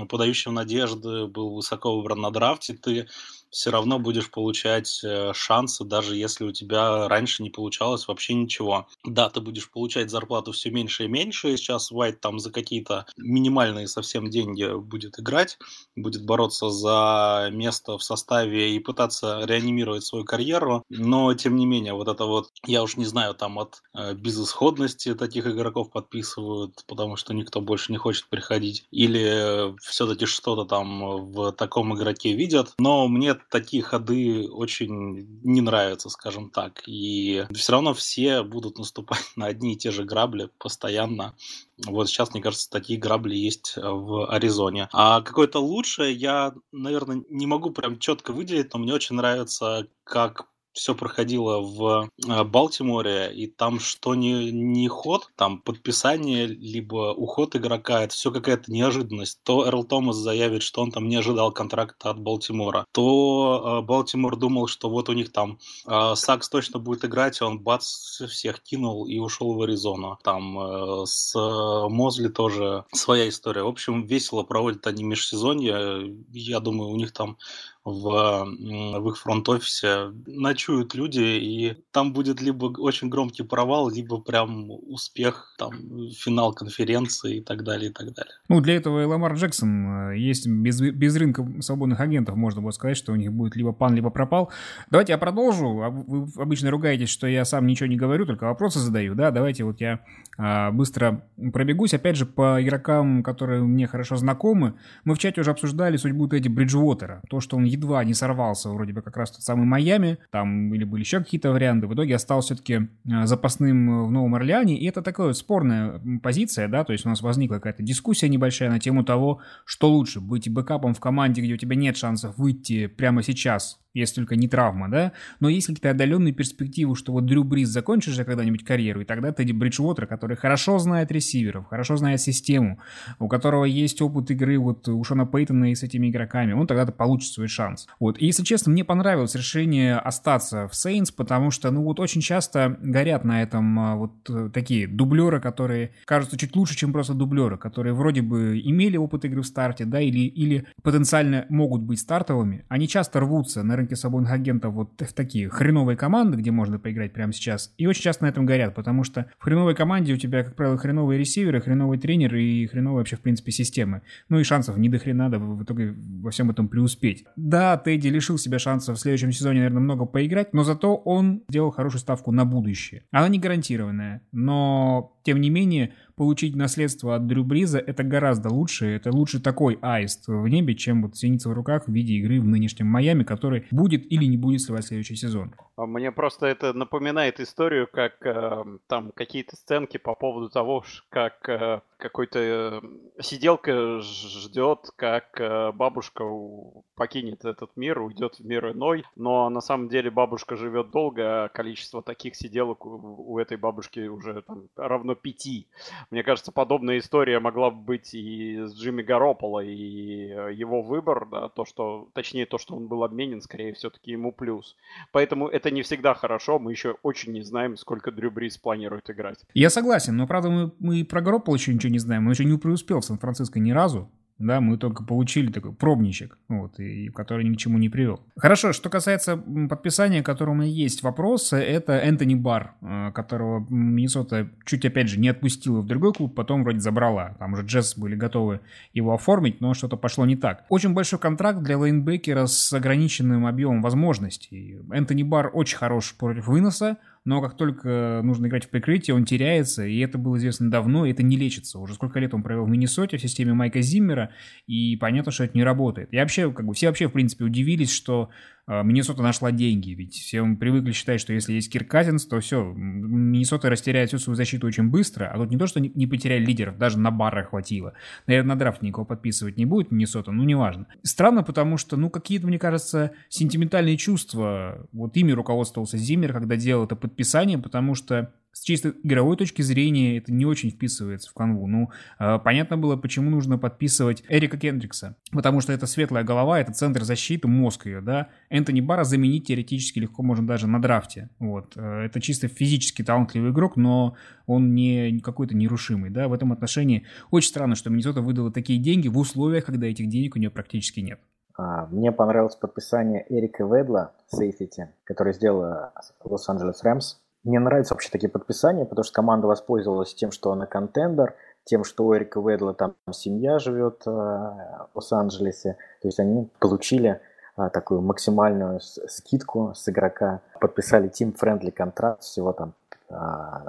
подающим надежды, был высоко выбран на драфте, ты все равно будешь получать шансы, даже если у тебя раньше не получалось вообще ничего. Да, ты будешь получать зарплату все меньше и меньше, и сейчас Уайт там за какие-то минимальные совсем деньги будет играть, будет бороться за место в составе и пытаться реанимировать свою карьеру, но тем не менее, вот это вот, я уж не знаю, там от безысходности таких игроков подписывают, потому что никто больше не хочет приходить, или все-таки что-то там в таком игроке видят, но мне такие ходы очень не нравятся, скажем так. И все равно все будут наступать на одни и те же грабли постоянно. Вот сейчас, мне кажется, такие грабли есть в Аризоне. А какое-то лучшее я, наверное, не могу прям четко выделить, но мне очень нравится, как все проходило в Балтиморе, и там что не, не ход, там подписание, либо уход игрока, это все какая-то неожиданность. То Эрл Томас заявит, что он там не ожидал контракта от Балтимора, то э, Балтимор думал, что вот у них там э, Сакс точно будет играть, и он бац, всех кинул и ушел в Аризону. Там э, с э, Мозли тоже своя история. В общем, весело проводят они межсезонье. Я думаю, у них там В, в их фронт-офисе ночуют люди, и там будет либо очень громкий провал, либо прям успех, там, финал конференции и так далее, и так далее. Ну, для этого и Ламар Джексон есть без, без рынка свободных агентов, можно было сказать, что у них будет либо пан, либо пропал. Давайте я продолжу. Вы обычно ругаетесь, что я сам ничего не говорю, только вопросы задаю, да, давайте вот я а, быстро пробегусь, опять же, по игрокам, которые мне хорошо знакомы. Мы в чате уже обсуждали судьбу Тедди Бриджвотера, то, что он едва не сорвался, вроде бы как раз тот самый Майами, там или были еще какие-то варианты, в итоге остался все-таки запасным в Новом Орлеане, и это такая вот спорная позиция, да, то есть у нас возникла какая-то дискуссия небольшая на тему того, что лучше, быть бэкапом в команде, где у тебя нет шансов выйти прямо сейчас, если только не травма, да, но есть какие-то отдаленные перспективы, что вот Дрю Бриз закончишь же когда-нибудь карьеру, и тогда Тедди Бриджвотер, который хорошо знает ресиверов, хорошо знает систему, у которого есть опыт игры вот у Шона Пейтона и с этими игроками, он тогда-то получит свой шанс. Вот, и если честно, мне понравилось решение остаться в Сейнс, потому что, ну вот очень часто горят на этом вот такие дублеры, которые кажутся чуть лучше, чем просто дублеры, которые вроде бы имели опыт игры в старте, да, или, или потенциально могут быть стартовыми, они часто рвутся на рынке рынке свободных агентов вот в такие хреновые команды, где можно поиграть прямо сейчас, и очень часто на этом горят, потому что в хреновой команде у тебя, как правило, хреновые ресиверы, хреновый тренер и хреновые вообще, в принципе, системы. Ну и шансов не до хрена, да, в итоге во всем этом преуспеть. Да, Тедди лишил себя шансов в следующем сезоне, наверное, много поиграть, но зато он сделал хорошую ставку на будущее. Она не гарантированная, но, тем не менее, получить наследство от Дрю Бриза — это гораздо лучше. Это лучше такой аист в небе, чем вот синица в руках в виде игры в нынешнем Майами, который будет или не будет срывать следующий сезон. Мне просто это напоминает историю, как э, там какие-то сценки по поводу того, как э, какой-то сиделка ждет, как э, бабушка покинет этот мир, уйдет в мир иной. Но на самом деле бабушка живет долго, а количество таких сиделок у, у этой бабушки уже там равно пяти. Мне кажется, подобная история могла быть и с Джимми Гарополо, и его выбор, да, то, что, точнее, то, что он был обменен, скорее все-таки ему плюс. Поэтому это не всегда хорошо, мы еще очень не знаем, сколько Дрю Бриз планирует играть. Я согласен, но, правда, мы, мы и про Гарополо еще ничего не знаем, он еще не преуспел в Сан-Франциско ни разу. Да, мы только получили такой пробничек, вот, и, который ни к чему не привел. Хорошо, что касается подписания, к которому есть вопросы, это Энтони Барр, которого Миннесота чуть, опять же, не отпустила в другой клуб, потом вроде забрала. Там уже Джетс были готовы его оформить, но что-то пошло не так. Очень большой контракт для лайнбекера с ограниченным объемом возможностей. Энтони Барр очень хорош против выноса, но как только нужно играть в прикрытие, он теряется, и это было известно давно, и это не лечится. Уже сколько лет он провел в Миннесоте в системе Майка Зиммера, и понятно, что это не работает. И вообще, как бы, все вообще, в принципе, удивились, что Миннесота нашла деньги, ведь все привыкли считать, что если есть Кирк Казинс, то все, Миннесота растеряет всю свою защиту очень быстро, а тут не то, что не потеряли лидеров, даже на Барра хватило. Наверное, на драфт никого подписывать не будет Миннесота, ну неважно. Странно, потому что, ну, какие-то, мне кажется, сентиментальные чувства, вот ими руководствовался Зиммер, когда делал это подписание, потому что с чисто игровой точки зрения это не очень вписывается в канву. Ну, э, понятно было, почему нужно подписывать Эрика Кендрикса. Потому что это светлая голова, это центр защиты, мозг ее, да. Энтони Барра заменить теоретически легко можно даже на драфте. Вот. Э, это чисто физически талантливый игрок, но он не какой-то нерушимый, да. В этом отношении очень странно, что Миннесота выдала такие деньги в условиях, когда этих денег у нее практически нет. Мне понравилось подписание Эрика Ведла, сейфити, который сделал Лос-Анджелес Рэмс. Мне нравятся вообще такие подписания, потому что команда воспользовалась тем, что она контендер, тем, что у Эрика Ведла там семья живет э, в Лос-Анджелесе. То есть они получили э, такую максимальную скидку с игрока, подписали тим-френдли контракт, всего там э,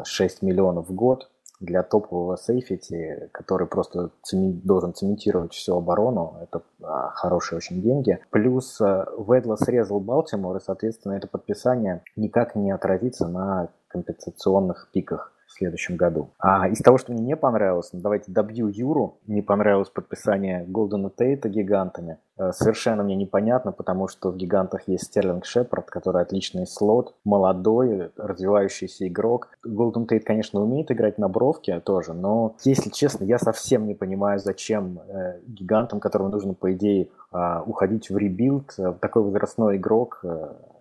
шесть миллионов в год для топового сейфити, который просто цеми- должен цементировать всю оборону. Это э, хорошие очень деньги. Плюс э, Ведла срезал Балтимор, и, соответственно, это подписание никак не отразится на компенсационных пиках в следующем году. А из того, что мне не понравилось, ну, давайте добью Юру. Не понравилось подписание Голдена Тейта гигантами. Э, совершенно мне непонятно, потому что в гигантах есть Стерлинг Шепард, который отличный слот, молодой, развивающийся игрок. Голден Тейт, конечно, умеет играть на бровке тоже, но, если честно, я совсем не понимаю, зачем э, гигантам, которым нужно, по идее, э, уходить в ребилд, э, такой возрастной игрок, э,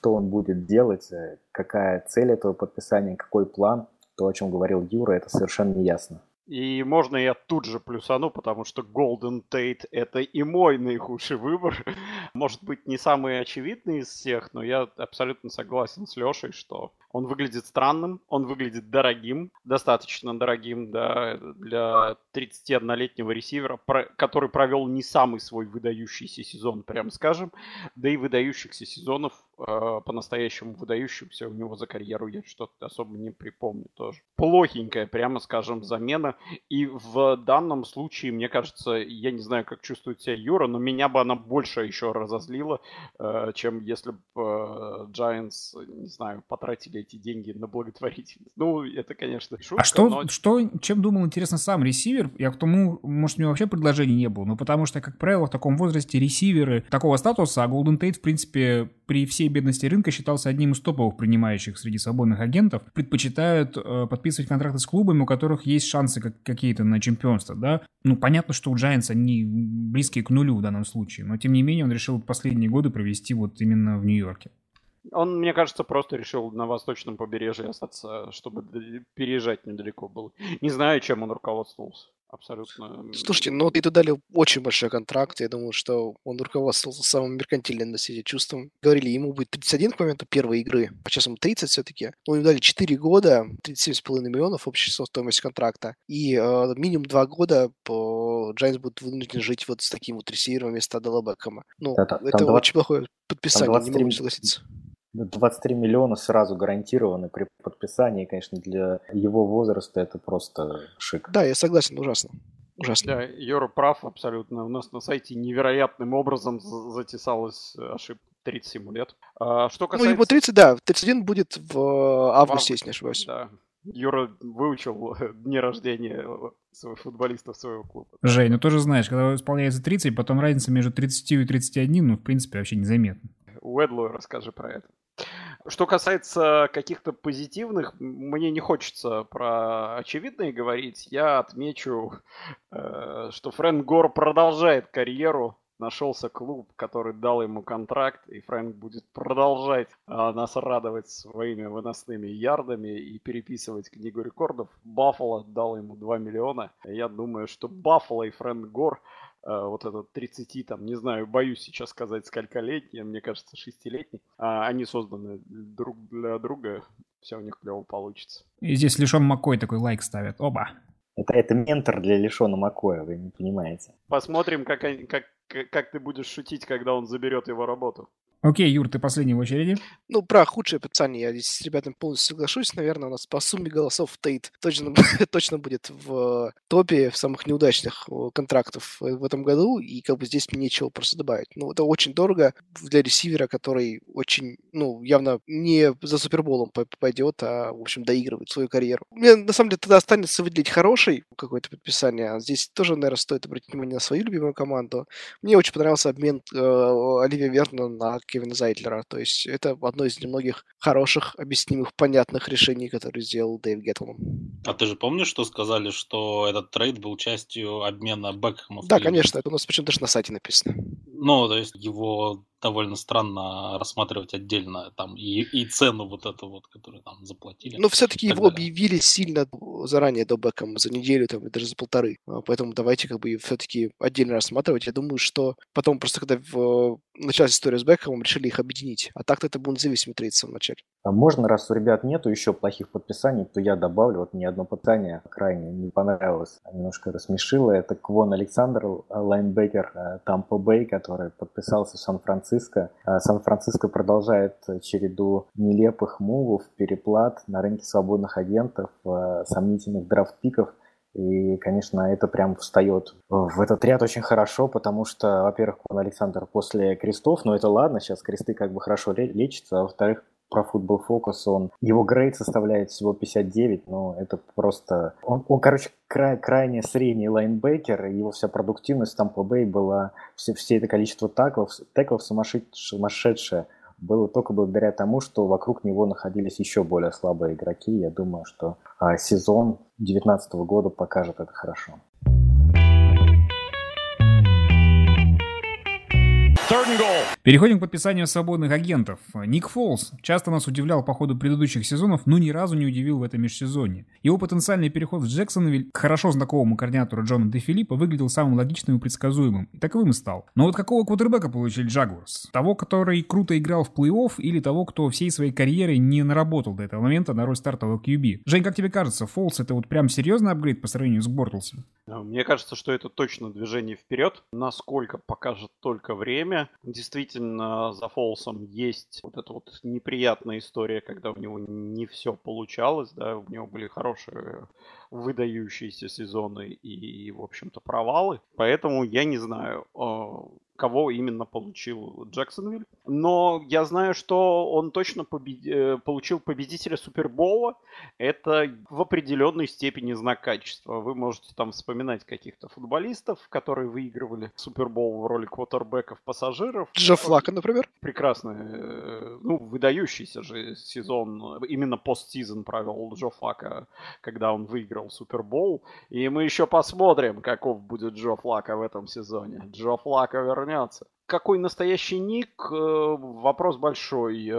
что он будет делать, э, какая цель этого подписания, какой план. То, о чем говорил Юра, это совершенно не ясно. И можно я тут же плюсану, потому что Golden Tate — это и мой наихудший выбор. Может быть, не самый очевидный из всех, но я абсолютно согласен с Лешей, что он выглядит странным, он выглядит дорогим, достаточно дорогим, да, для тридцатиоднолетнего ресивера, который провел не самый свой выдающийся сезон, прямо скажем, да и выдающихся сезонов, по-настоящему выдающимся у него за карьеру, я что-то особо не припомню тоже. Плохенькая, прямо скажем, замена. И в данном случае, мне кажется, я не знаю, как чувствует себя Юра, но меня бы она больше еще разозлила, чем если бы Giants, не знаю, потратили эти деньги на благотворительность. Ну, это, конечно, шутка. А что, но... что, чем думал, интересно, сам ресивер? Я к тому, может, у него вообще предложений не было, но потому что, как правило, в таком возрасте ресиверы такого статуса, а Golden Tate, в принципе, при всей бедности рынка считался одним из топовых принимающих среди свободных агентов, предпочитают э, подписывать контракты с клубами, у которых есть шансы как- какие-то на чемпионство, да. Ну, понятно, что у Giants они близкие к нулю в данном случае, но, тем не менее, он решил последние годы провести вот именно в Нью-Йорке. Он, мне кажется, просто решил на восточном побережье остаться, чтобы переезжать недалеко было. Не знаю, чем он руководствовался. абсолютно... Слушайте, ну вот и дали очень большой контракт. Я думаю, что он руководствовался самым меркантильным на свете чувством. Говорили, ему будет тридцать один к моменту первой игры, а сейчас ему тридцать все-таки. Ну, ему дали четыре года, тридцать семь целых пять десятых миллионов общая стоимость контракта. И э, минимум два года по Giants будут вынуждены жить вот с таким вот ресивером вместо Одела Бекхэма. Ну, да, это двадцать... очень плохое подписание, двадцать три... не могу согласиться. двадцать три миллиона сразу гарантированы при подписании, конечно, для его возраста это просто шик. Да, я согласен, ужасно. Ужасно. Да, Юра прав абсолютно. У нас на сайте невероятным образом затесалась ошибка. тридцать семь лет. А, что касается... Ну, ему тридцать, да, тридцать один будет в августе, если не ошибаюсь. Да. Юра выучил дни рождения футболистов своего клуба. Жень, ну тоже знаешь, когда исполняется тридцать, потом разница между тридцатью и тридцати одним, ну, в принципе, вообще незаметна. Уэдлу расскажи про это. Что касается каких-то позитивных, мне не хочется про очевидные говорить. Я отмечу, что Фрэнк Гор продолжает карьеру. Нашелся клуб, который дал ему контракт, и Фрэнк будет продолжать а, нас радовать своими выносными ярдами и переписывать книгу рекордов. Баффало дал ему два миллиона. Я думаю, что Баффало и Фрэнк Гор, а, вот этот тридцати, там, не знаю, боюсь сейчас сказать, скольколетний, мне кажется, шестилетний, а, они созданы друг для друга, все у них клево получится. И здесь Лишон Маккой такой лайк ставит, оба. Это, это ментор для Лишона Маккоя, вы не понимаете. Посмотрим, как, как, как ты будешь шутить, когда он заберет его работу. Окей, Юр, ты последний в очереди. Ну, про худшее подписание я здесь с ребятами полностью соглашусь. Наверное, у нас по сумме голосов Тейт точно, точно будет в топе самых неудачных контрактов в этом году. И как бы здесь мне нечего просто добавить. Ну, это очень дорого для ресивера, который очень, ну, явно не за суперболом пойдет, а, в общем, доигрывает свою карьеру. Мне, на самом деле, тогда останется выделить хороший какое-то подписание. Здесь тоже, наверное, стоит обратить внимание на свою любимую команду. Мне очень понравился обмен э, Оливия Верна на Кевина Зайтлера. То есть это одно из немногих хороших, объяснимых, понятных решений, которые сделал Дэйв Геттелман. А ты же помнишь, что сказали, что этот трейд был частью обмена Бекхэма? Да, конечно. Это у нас почему-то даже на сайте написано. Ну, то есть его довольно странно рассматривать отдельно там и, и цену вот эту вот, которую там заплатили. Но все-таки его далее объявили сильно заранее до Бекхэма, за неделю там, даже за полторы. Поэтому давайте как бы все-таки отдельно рассматривать. Я думаю, что потом просто когда в... началась история с Бекхэмом, решили их объединить. А так-то это будет зависимо трейд в самом начале. А можно, раз у ребят нету еще плохих подписаний, то я добавлю. Вот мне одно подписание крайне не понравилось. Немножко рассмешило. Это Квон Александр, лайнбекер Тампа Бэй, который подписался в Сан-Франциско. Сан-Франциско продолжает череду нелепых мувов, переплат на рынке свободных агентов, сомнительных драфт-пиков. И, конечно, это прям встает в этот ряд очень хорошо, потому что, во-первых, он Александр после крестов, но это ладно, сейчас кресты как бы хорошо лечатся, а во-вторых, про Футбол Фокус, он, его грейд составляет всего пятьдесят девять, но это просто... Он, он короче, край, крайне средний лайнбекер, его вся продуктивность там по Бэй была, все, все это количество таклов, теклов сумасшедшее было только благодаря тому, что вокруг него находились еще более слабые игроки. Я думаю, что а, сезон две тысячи девятнадцатого года покажет это хорошо. Переходим к подписанию свободных агентов. Ник Фолс часто нас удивлял по ходу предыдущих сезонов, но ни разу не удивил в этом межсезонье. Его потенциальный переход в Джексонвиль к хорошо знакомому координатору Джону Де Филиппо выглядел самым логичным и предсказуемым, и таковым и стал. Но вот какого квотербека получили Джагуарс? Того, который круто играл в плей-офф, или того, кто всей своей карьерой не наработал до этого момента на роль стартового кью би? Жень, как тебе кажется, Фолс это вот прям серьезный апгрейд по сравнению с Бортлсом? Мне кажется, что это точно движение вперед. Насколько покажет только время. Действительно, за Фолсом есть вот эта вот неприятная история, когда у него не все получалось, да, у него были хорошие выдающиеся сезоны и, в общем-то, провалы. Поэтому я не знаю, кого именно получил Джексонвиль. Но я знаю, что он точно побед... получил победителя Супербола. Это в определенной степени знак качества. Вы можете там вспоминать каких-то футболистов, которые выигрывали Супербол в роли квотербеков, пассажиров. Джо Флако, например. Прекрасный, ну, выдающийся же сезон. Именно постсизон провел Джо Флако, когда он выиграл Супербол. И мы еще посмотрим, каков будет Джо Флако в этом сезоне. Джо Флако вернулся. Какой настоящий ник? Вопрос большой.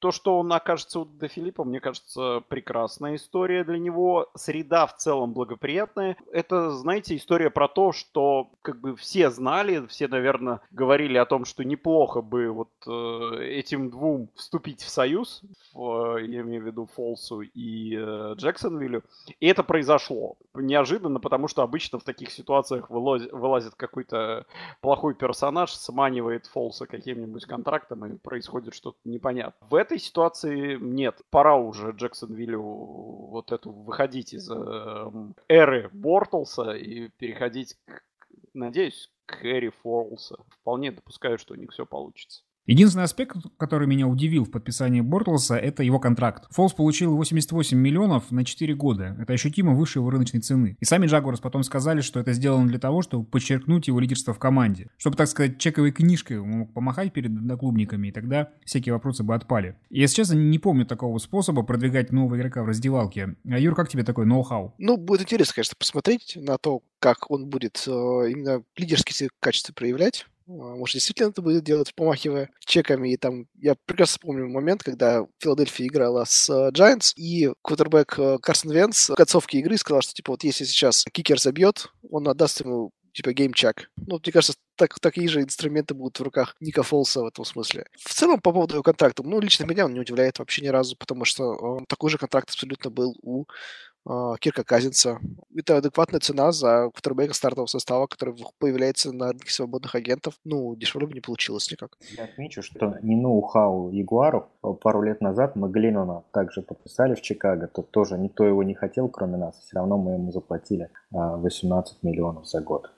То, что он окажется у Дофилиппа, мне кажется, прекрасная история для него. Среда в целом благоприятная. Это, знаете, история про то, что как бы все знали, все, наверное, говорили о том, что неплохо бы вот э, этим двум вступить в союз. В, э, я имею в виду Фолсу и э, Джексонвиллю. И это произошло неожиданно, потому что обычно в таких ситуациях вылазит, вылазит какой-то плохой персонаж, сманивает Фолса каким-нибудь контрактом, и происходит что-то непонятное. В этой ситуации нет. Пора уже Джексонвиллю вот эту выходить из эры Бортлса и переходить, к, надеюсь, к эре Фолса. Вполне допускаю, что у них все получится. Единственный аспект, который меня удивил в подписании Бортлса, это его контракт. Фолс получил восемьдесят восемь миллионов на четыре года. Это ощутимо выше его рыночной цены. И сами Джагуарс потом сказали, что это сделано для того, чтобы подчеркнуть его лидерство в команде. Чтобы, так сказать, чековой книжкой он мог помахать перед одноклубниками, и тогда всякие вопросы бы отпали. Я, если честно, не помню такого способа продвигать нового игрока в раздевалке. Юр, как тебе такой ноу-хау? Ну, будет интересно, конечно, посмотреть на то, как он будет именно лидерские качества проявлять. Может, действительно это будет делать, помахивая чеками. И там я прекрасно помню момент, когда Филадельфия играла с Giants, и квотербэк Карсон Венс в концовке игры сказал, что типа вот если сейчас кикер забьет, он отдаст ему типа геймчак. Ну, мне кажется, так, такие же инструменты будут в руках Ника Фолса в этом смысле. В целом, по поводу его контракта, ну, лично меня он не удивляет вообще ни разу, потому что такой же контракт абсолютно был у Кирка Казинца. Это адекватная цена за квотербэка стартового состава, который появляется на рынке свободных агентов. Ну, дешевле бы не получилось никак. Я отмечу, что не ноу-хау Ягуаров. Пару лет назад мы Глинона также подписали в Чикаго. Тут тоже никто его не хотел, кроме нас. Все равно мы ему заплатили восемнадцать миллионов за год.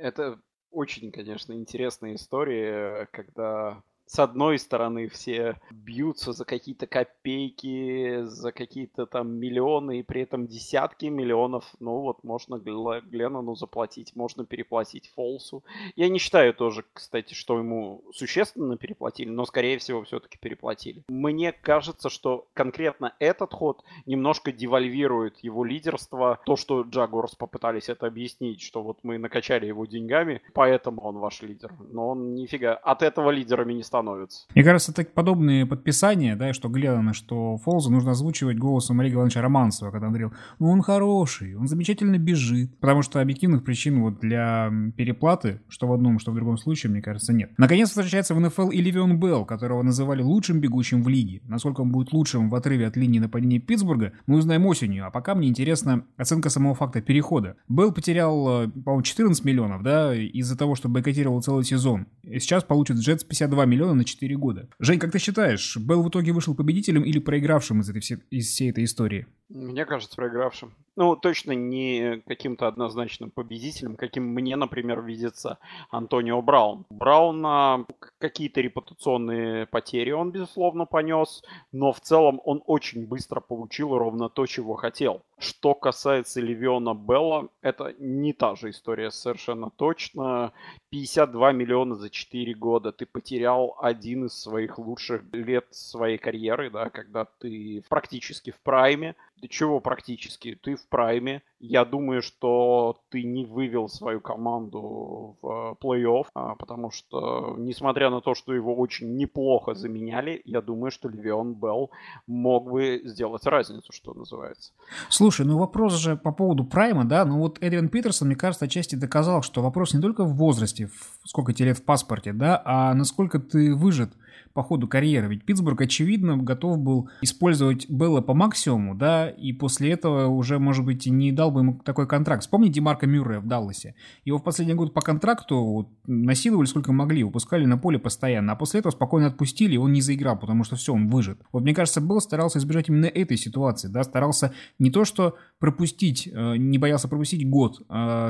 Это очень, конечно, интересная история, когда... С одной стороны, все бьются за какие-то копейки, за какие-то там миллионы, и при этом десятки миллионов. Ну вот можно Гленнону заплатить, можно переплатить Фолсу. Я не считаю тоже, кстати, что ему существенно переплатили, но, скорее всего, все-таки переплатили. Мне кажется, что конкретно этот ход немножко девальвирует его лидерство. То, что Джагуарс попытались это объяснить, что вот мы накачали его деньгами, поэтому он ваш лидер. Но он нифига от этого лидерами не стал. Становится. Мне кажется, так подобные подписания, да, что Гленнона, что Фолза, нужно озвучивать голосом Олега Ивановича Романцева, когда он говорил, ну он хороший, он замечательно бежит, потому что объективных причин вот для переплаты, что в одном, что в другом случае, мне кажется, нет. Наконец возвращается в эн эф эл и Левион Белл, которого называли лучшим бегущим в лиге. Насколько он будет лучшим в отрыве от линии нападения Питтсбурга, мы узнаем осенью, а пока мне интересна оценка самого факта перехода. Белл потерял, по-моему, четырнадцать миллионов, да, из-за того, что бойкотировал целый сезон. И сейчас получит Джетс пятьдесят два миллиона на четыре года. Жень, как ты считаешь, Белл в итоге вышел победителем или проигравшим из, этой, из всей этой истории? Мне кажется, проигравшим. Ну, точно не каким-то однозначным победителем, каким мне, например, видится Антонио Браун. Брауна какие-то репутационные потери он, безусловно, понес, но в целом он очень быстро получил ровно то, чего хотел. Что касается Левиона Белла, это не та же история совершенно точно. пятьдесят два миллиона за четыре года. Ты потерял один из своих лучших лет своей карьеры, да, когда ты практически в прайме. До чего практически? Ты в прайме. Я думаю, что ты не вывел свою команду в плей-офф, потому что, несмотря на то, что его очень неплохо заменяли, я думаю, что Левион Белл мог бы сделать разницу, что называется. Слушай, ну вопрос же по поводу прайма, да? Ну вот Эдриан Питерсон, мне кажется, отчасти доказал, что вопрос не только в возрасте, в сколько тебе лет в паспорте, да, а насколько ты выжат по ходу карьеры. Ведь Питтсбург, очевидно, готов был использовать Белла по максимуму, да, и после этого уже, может быть, не дал бы ему такой контракт. Вспомните Марка Мюррея в Далласе. Его в последний год по контракту насиловали сколько могли, выпускали на поле постоянно, а после этого спокойно отпустили, и он не заиграл, потому что все, он выжат. Вот, мне кажется, Белл старался избежать именно этой ситуации, да, старался не то что пропустить, не боялся пропустить год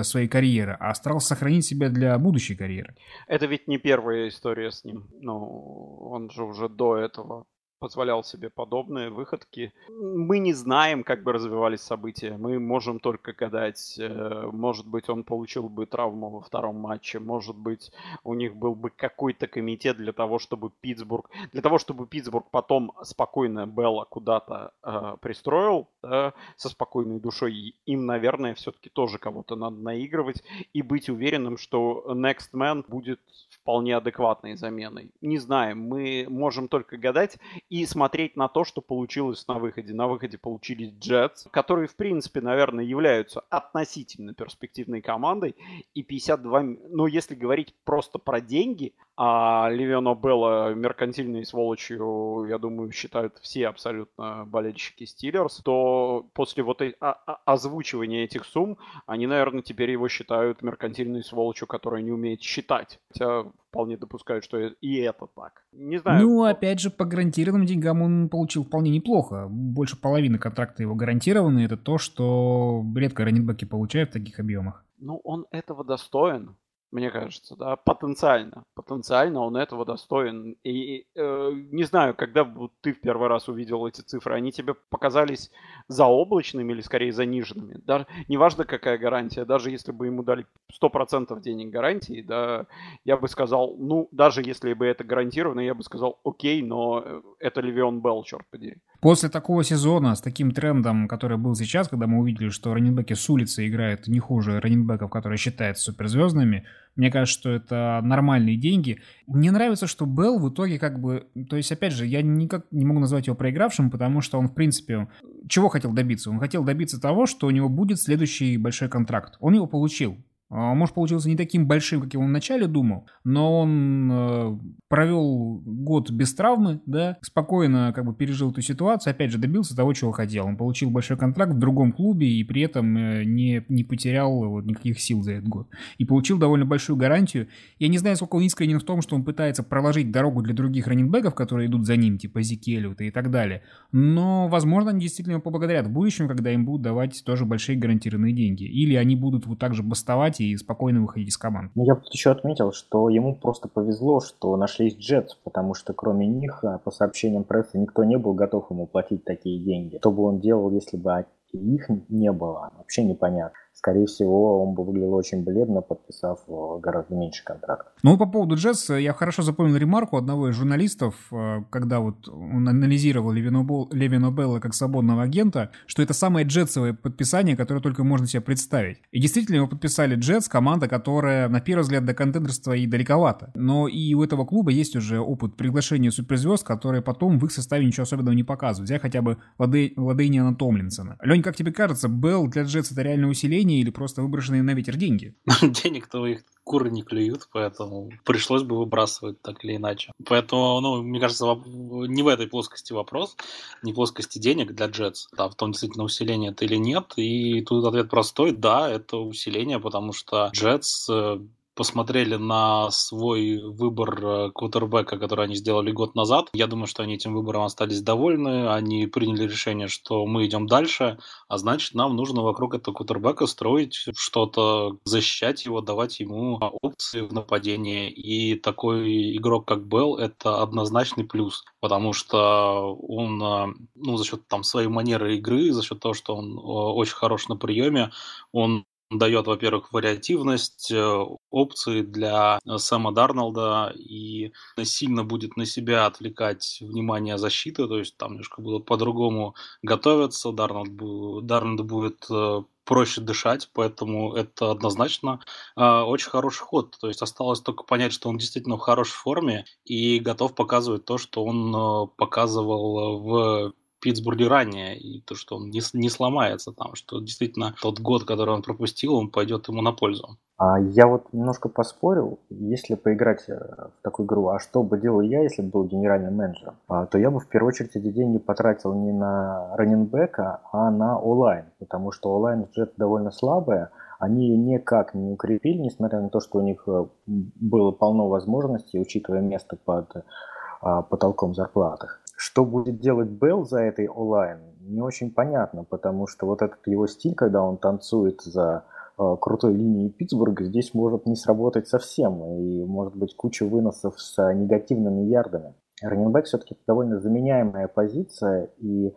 своей карьеры, а старался сохранить себя для будущей карьеры. Это ведь не первая история с ним, но он же уже до этого позволял себе подобные выходки. Мы не знаем, как бы развивались события. Мы можем только гадать. Может быть, он получил бы травму во втором матче. Может быть, у них был бы какой-то комитет для того, чтобы Питтсбург... Для того, чтобы Питтсбург потом спокойно Белла куда-то э, пристроил, э, со спокойной душой. Им, наверное, все-таки тоже кого-то надо наигрывать и быть уверенным, что Next Man будет вполне адекватной заменой. Не знаем. Мы можем только гадать. и смотреть на то, что получилось на выходе. На выходе получились Джетс, которые, в принципе, наверное, являются относительно перспективной командой. И пятьдесят два... Ну, если говорить просто про деньги, а Левиона Белла меркантильной сволочью, я думаю, считают все абсолютно болельщики Стиллерс, то после вот озвучивания этих сумм они, наверное, теперь его считают меркантильной сволочью, которая не умеет считать. Хотя вполне допускают, что и это так. Не знаю. Ну, опять же, по гарантированным деньгам он получил вполне неплохо. Больше половины контракта его гарантированы. Это то, что редко раннинбеки получают в таких объемах. Ну, он этого достоин. Мне кажется, да, потенциально. Потенциально он этого достоин. И э, не знаю, когда ты в первый раз увидел эти цифры, они тебе показались заоблачными или скорее заниженными. Даже, неважно, какая гарантия, даже если бы ему дали сто процентов денег гарантии, да, я бы сказал, ну, даже если бы это гарантировано, я бы сказал, окей, но это Левион Белл, черт подери. После такого сезона, с таким трендом, который был сейчас, когда мы увидели, что раннинбеки с улицы играют не хуже раннинбеков, которые считаются суперзвездными, мне кажется, что это нормальные деньги. Мне нравится, что Белл в итоге как бы... То есть, опять же, я никак не могу назвать его проигравшим, потому что он, в принципе... Чего хотел добиться? Он хотел добиться того, что у него будет следующий большой контракт. Он его получил. Может, получился не таким большим, как он вначале думал, но он э, провел год без травмы, да, спокойно как бы пережил эту ситуацию, опять же добился того, чего хотел. Он получил большой контракт в другом клубе и при этом э, не, не потерял вот, никаких сил за этот год. И получил довольно большую гарантию. Я не знаю, сколько он искренен в том, что он пытается проложить дорогу для других раннинбеков, которые идут за ним, типа Зики Эллиота и так далее. Но, возможно, они действительно его поблагодарят в будущем, когда им будут давать тоже большие гарантированные деньги. Или они будут вот так же бастовать и спокойно выходить из команд. Я бы тут еще отметил, что ему просто повезло, что нашлись Джетс, потому что кроме них, по сообщениям прессы, никто не был готов ему платить такие деньги. Что бы он делал, если бы их не было, вообще непонятно. Скорее всего, он бы выглядел очень бледно, подписав гораздо меньше контракт. Ну, по поводу Джетс, я хорошо запомнил ремарку одного из журналистов, когда вот он анализировал Левиона Белла как свободного агента, что это самое джетсовое подписание, которое только можно себе представить. И действительно, его подписали Джетс, команда, которая, на первый взгляд, до контендерства и далековато. Но и у этого клуба есть уже опыт приглашения суперзвезд, которые потом в их составе ничего особенного не показывают. Взять хотя бы Ладейниана Томлинсона. Лень, как тебе кажется, Белл для Джетс это реальное усиление или просто выброшенные на ветер деньги? Денег-то их куры не клюют, поэтому пришлось бы выбрасывать так или иначе. Поэтому, ну, мне кажется, не в этой плоскости вопрос, не в плоскости денег для Джетс, да, в том, действительно, усиление это или нет. И тут ответ простой, да, это усиление, потому что Джетс посмотрели на свой выбор квотербека, который они сделали год назад. Я думаю, что они этим выбором остались довольны. Они приняли решение, что мы идем дальше, а значит, нам нужно вокруг этого квотербека строить что-то, защищать его, давать ему опции в нападении. И такой игрок, как Белл, это однозначный плюс, потому что он, ну, за счет там своей манеры игры, за счет того, что он очень хорош на приеме, он дает, во-первых, вариативность, опции для Сэма Дарнолда и сильно будет на себя отвлекать внимание защиты, то есть там немножко будут по-другому готовиться, Дарнолд, Дарнолд будет проще дышать, поэтому это однозначно э, очень хороший ход. То есть осталось только понять, что он действительно в хорошей форме и готов показывать то, что он э, показывал в Питтсбурге ранее, и то, что он не, не сломается там, что действительно тот год, который он пропустил, он пойдет ему на пользу. А я вот немножко поспорил, если поиграть в такую игру, а что бы делал я, если бы был генеральным менеджером, то я бы в первую очередь эти деньги потратил не на раннинбека, а на онлайн, потому что онлайн Джет довольно слабая, они ее никак не укрепили, несмотря на то, что у них было полно возможностей, учитывая место под потолком зарплаты. Что будет делать Белл за этой онлайн, не очень понятно, потому что вот этот его стиль, когда он танцует за э, крутой линией Питтсбурга, здесь может не сработать совсем, и может быть куча выносов с э, негативными ярдами. Раннинбэк все-таки довольно заменяемая позиция, и э,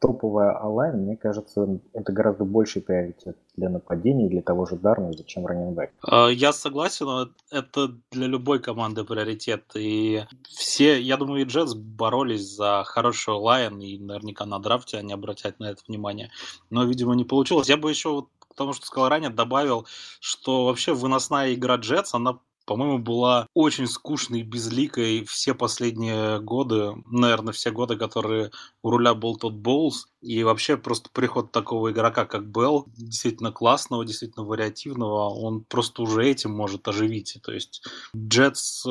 топовая онлайн, мне кажется, это гораздо больший приоритет для нападения и для того же Дарнольда, чем раннинбэк. Я согласен, это для любой команды приоритет. И все, я думаю, и Джетс боролись за хорошую лайн, и наверняка на драфте они обратят на это внимание. Но, видимо, не получилось. Я бы еще, потому что сказал ранее, добавил, что вообще выносная игра Джетс, она по-моему, была очень скучной и безликой все последние годы, наверное, все годы, которые у руля был тот Боулс. И вообще просто приход такого игрока, как Белл, действительно классного, действительно вариативного, он просто уже этим может оживить. То есть Джетс...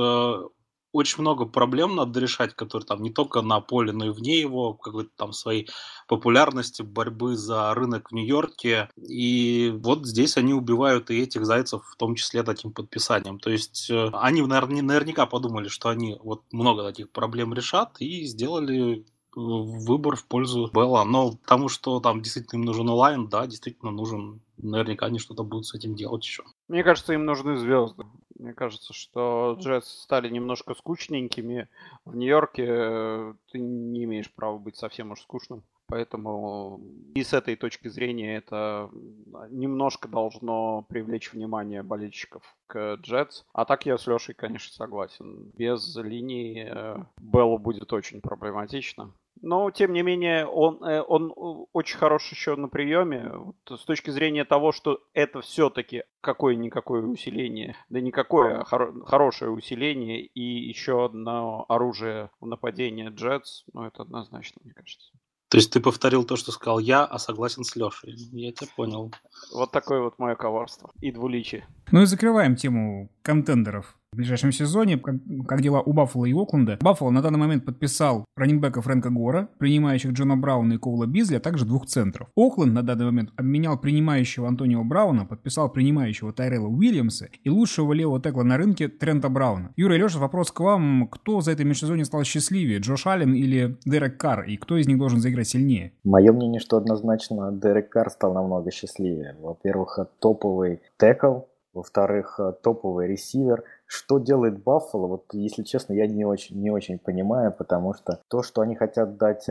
Очень много проблем надо решать, которые там не только на поле, но и вне его, какой-то там своей популярности, борьбы за рынок в Нью-Йорке. И вот здесь они убивают и этих зайцев, в том числе таким подписанием. То есть они наверняка подумали, что они вот много таких проблем решат, и сделали выбор в пользу Белла. Но тому, что там действительно им нужен лайн, да, действительно нужен. Наверняка они что-то будут с этим делать еще. Мне кажется, им нужны звезды. Мне кажется, что Джетс стали немножко скучненькими. В Нью-Йорке ты не имеешь права быть совсем уж скучным. Поэтому и с этой точки зрения это немножко должно привлечь внимание болельщиков к Джетс. А так я с Лешей, конечно, согласен. Без линии Беллу будет очень проблематично. Но, тем не менее, он, он очень хорош еще на приеме. Вот с точки зрения того, что это все-таки какое-никакое усиление. Да никакое, а хоро- хорошее усиление. И еще одно оружие нападения Джетс. Ну, это однозначно, мне кажется. То есть ты повторил то, что сказал я, а согласен с Лешей. Я тебя понял. Вот такое вот мое коварство. И двуличие. Ну и закрываем тему контендеров в ближайшем сезоне. Как, как дела у Баффало и Окленда? Баффало на данный момент подписал раннинбека Фрэнка Гора, принимающих Джона Брауна и Коула Бизли, а также двух центров. Окленд на данный момент обменял принимающего Антонио Брауна, подписал принимающего Тайрелла Уильямса и лучшего левого текла на рынке Трента Брауна. Юрий, Леша, вопрос к вам. Кто за это межсезонье стал счастливее? Джош Аллен или Дерек Карр? И кто из них должен заиграть сильнее? Мое мнение, что однозначно Дерек Карр стал намного счастливее. Во-первых, топовый текл. Во-вторых, топовый ресивер. Что делает Баффало? Вот, если честно, я не очень, не очень понимаю, потому что то, что они хотят дать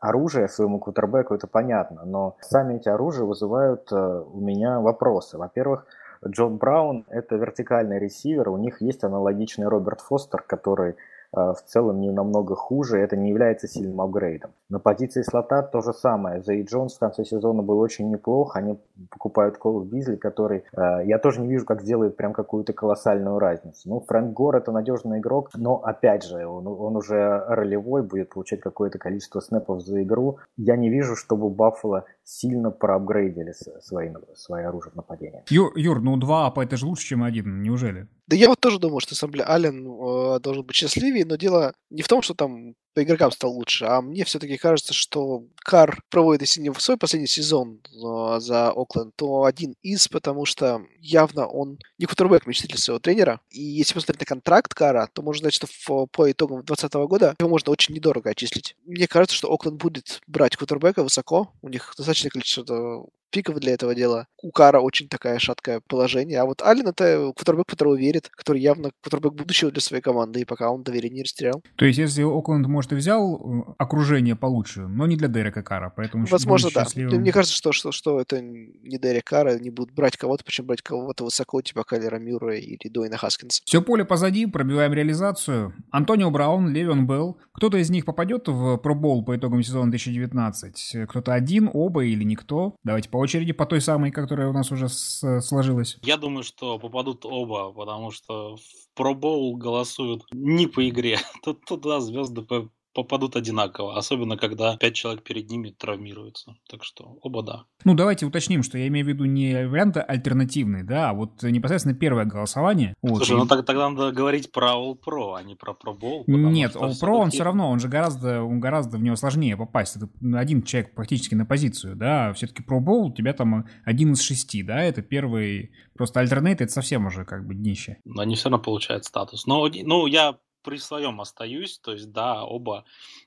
оружие своему квотербеку, это понятно, но сами эти оружия вызывают у меня вопросы. Во-первых, Джон Браун – это вертикальный ресивер, у них есть аналогичный Роберт Фостер, который в целом не намного хуже, это не является сильным апгрейдом. На позиции слота то же самое. Зей Джонс в конце сезона был очень неплох, они покупают Коула Бизли, который, э, я тоже не вижу, как сделает прям какую-то колоссальную разницу. Ну, Фрэнк Гор это надежный игрок, но опять же, он, он уже ролевой, будет получать какое-то количество снэпов за игру. Я не вижу, чтобы Баффало сильно проапгрейдили свои, свои оружие нападения. Юр, Юр, ну два апа это же лучше, чем один, неужели? Да я вот тоже думал, что сам Аллен э, должен быть счастливее, но дело не в том, что там по игрокам стал лучше, а мне все-таки кажется, что Карр проводит, если не свой последний сезон э, за Окленд, то один из, потому что явно он не квотербэк, мечтатель своего тренера, и если посмотреть на контракт Карра, то можно сказать, что в, по итогам двадцатого года его можно очень недорого отчислить. Мне кажется, что Окленд будет брать квотербэка высоко, у них достаточное количество пиков для этого дела. У Карра очень такое шаткое положение. А вот Аллен — это квотербэк, которого верит, который явно квотербэк будущего для своей команды, и пока он доверие не растерял. То есть, если Окленд, может, и взял окружение получше, но не для Дерека Карра, поэтому... Возможно, да. Счастливым... Мне кажется, что, что, что это не Дерек Карра, не будут брать кого-то, почему брать кого-то высоко, типа Кайлера Мюррея или Дуэйна Хаскинса. Все поле позади, пробиваем реализацию. Антонио Браун, Левион Белл. Кто-то из них попадет в Pro Bowl по итогам сезона две тысячи девятнадцатого? Кто-то один, оба или никто? Давайте по очереди по той самой, которая у нас уже с- сложилась. Я думаю, что попадут оба, потому что в Pro Bowl голосуют не по игре. Тут туда звезды по- попадут одинаково, особенно когда пять человек перед ними травмируются. Так что оба да. Ну, давайте уточним, что я имею в виду не варианты альтернативные, да, а вот непосредственно первое голосование. Слушай, вот. ну так, тогда надо говорить про All Pro, а не про Pro Bowl. Нет, All Pro все-таки... он все равно, он же гораздо, он гораздо в него сложнее попасть. Это один человек практически на позицию, да, все-таки Pro Bowl у тебя там один из шести, да, это первый, просто альтернейт, это совсем уже как бы днище. Но они все равно получают статус. Но, ну, я... при своем остаюсь, то есть, да, оба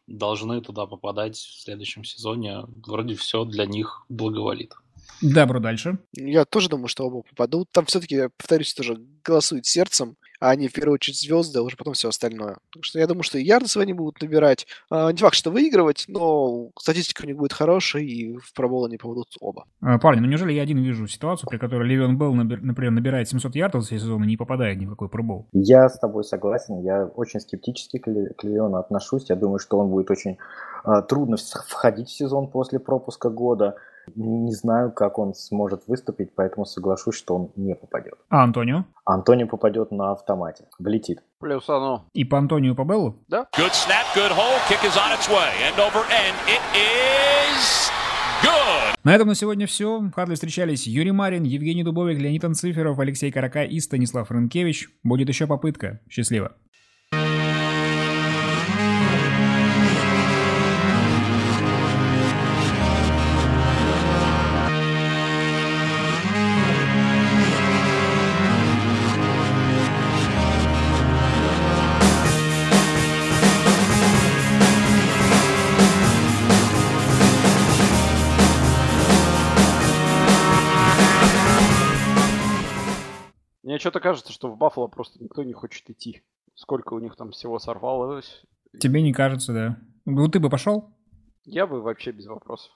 должны туда попадать в следующем сезоне. Вроде все для них благоволит. Добро, дальше. Я тоже думаю, что оба попадут. Там все-таки, я повторюсь, тоже голосует сердцем, а они в первую очередь звезды, а уже потом все остальное. Так что я думаю, что и ярды свои будут набирать. Не факт, что выигрывать, но статистика у них будет хорошая, и в пробол они попадут оба. Парни, ну неужели я один вижу ситуацию, при которой Левион Белл, например, набирает семьсот ярдов за сезон и не попадает ни в какой пробол? Я с тобой согласен, я очень скептически к Левиону отношусь. Я думаю, что он будет очень трудно входить в сезон после пропуска года. Не знаю, как он сможет выступить, поэтому соглашусь, что он не попадет. А Антонио? Антонио попадет на автомате. Влетит. Плюс оно. И по Антонио, по Беллу? Да. Good snap, good hole, kick is on its way. End over end, it is good. На этом на сегодня все. В Хадли встречались Юрий Марин, Евгений Дубовик, Леонид Анциферов, Алексей Карака и Станислав Рынкевич. Будет еще попытка. Счастливо. Мне что-то кажется, что в Баффало просто никто не хочет идти. Сколько у них там всего сорвалось. Тебе не кажется, да? Ну ты бы пошел? Я бы вообще без вопросов.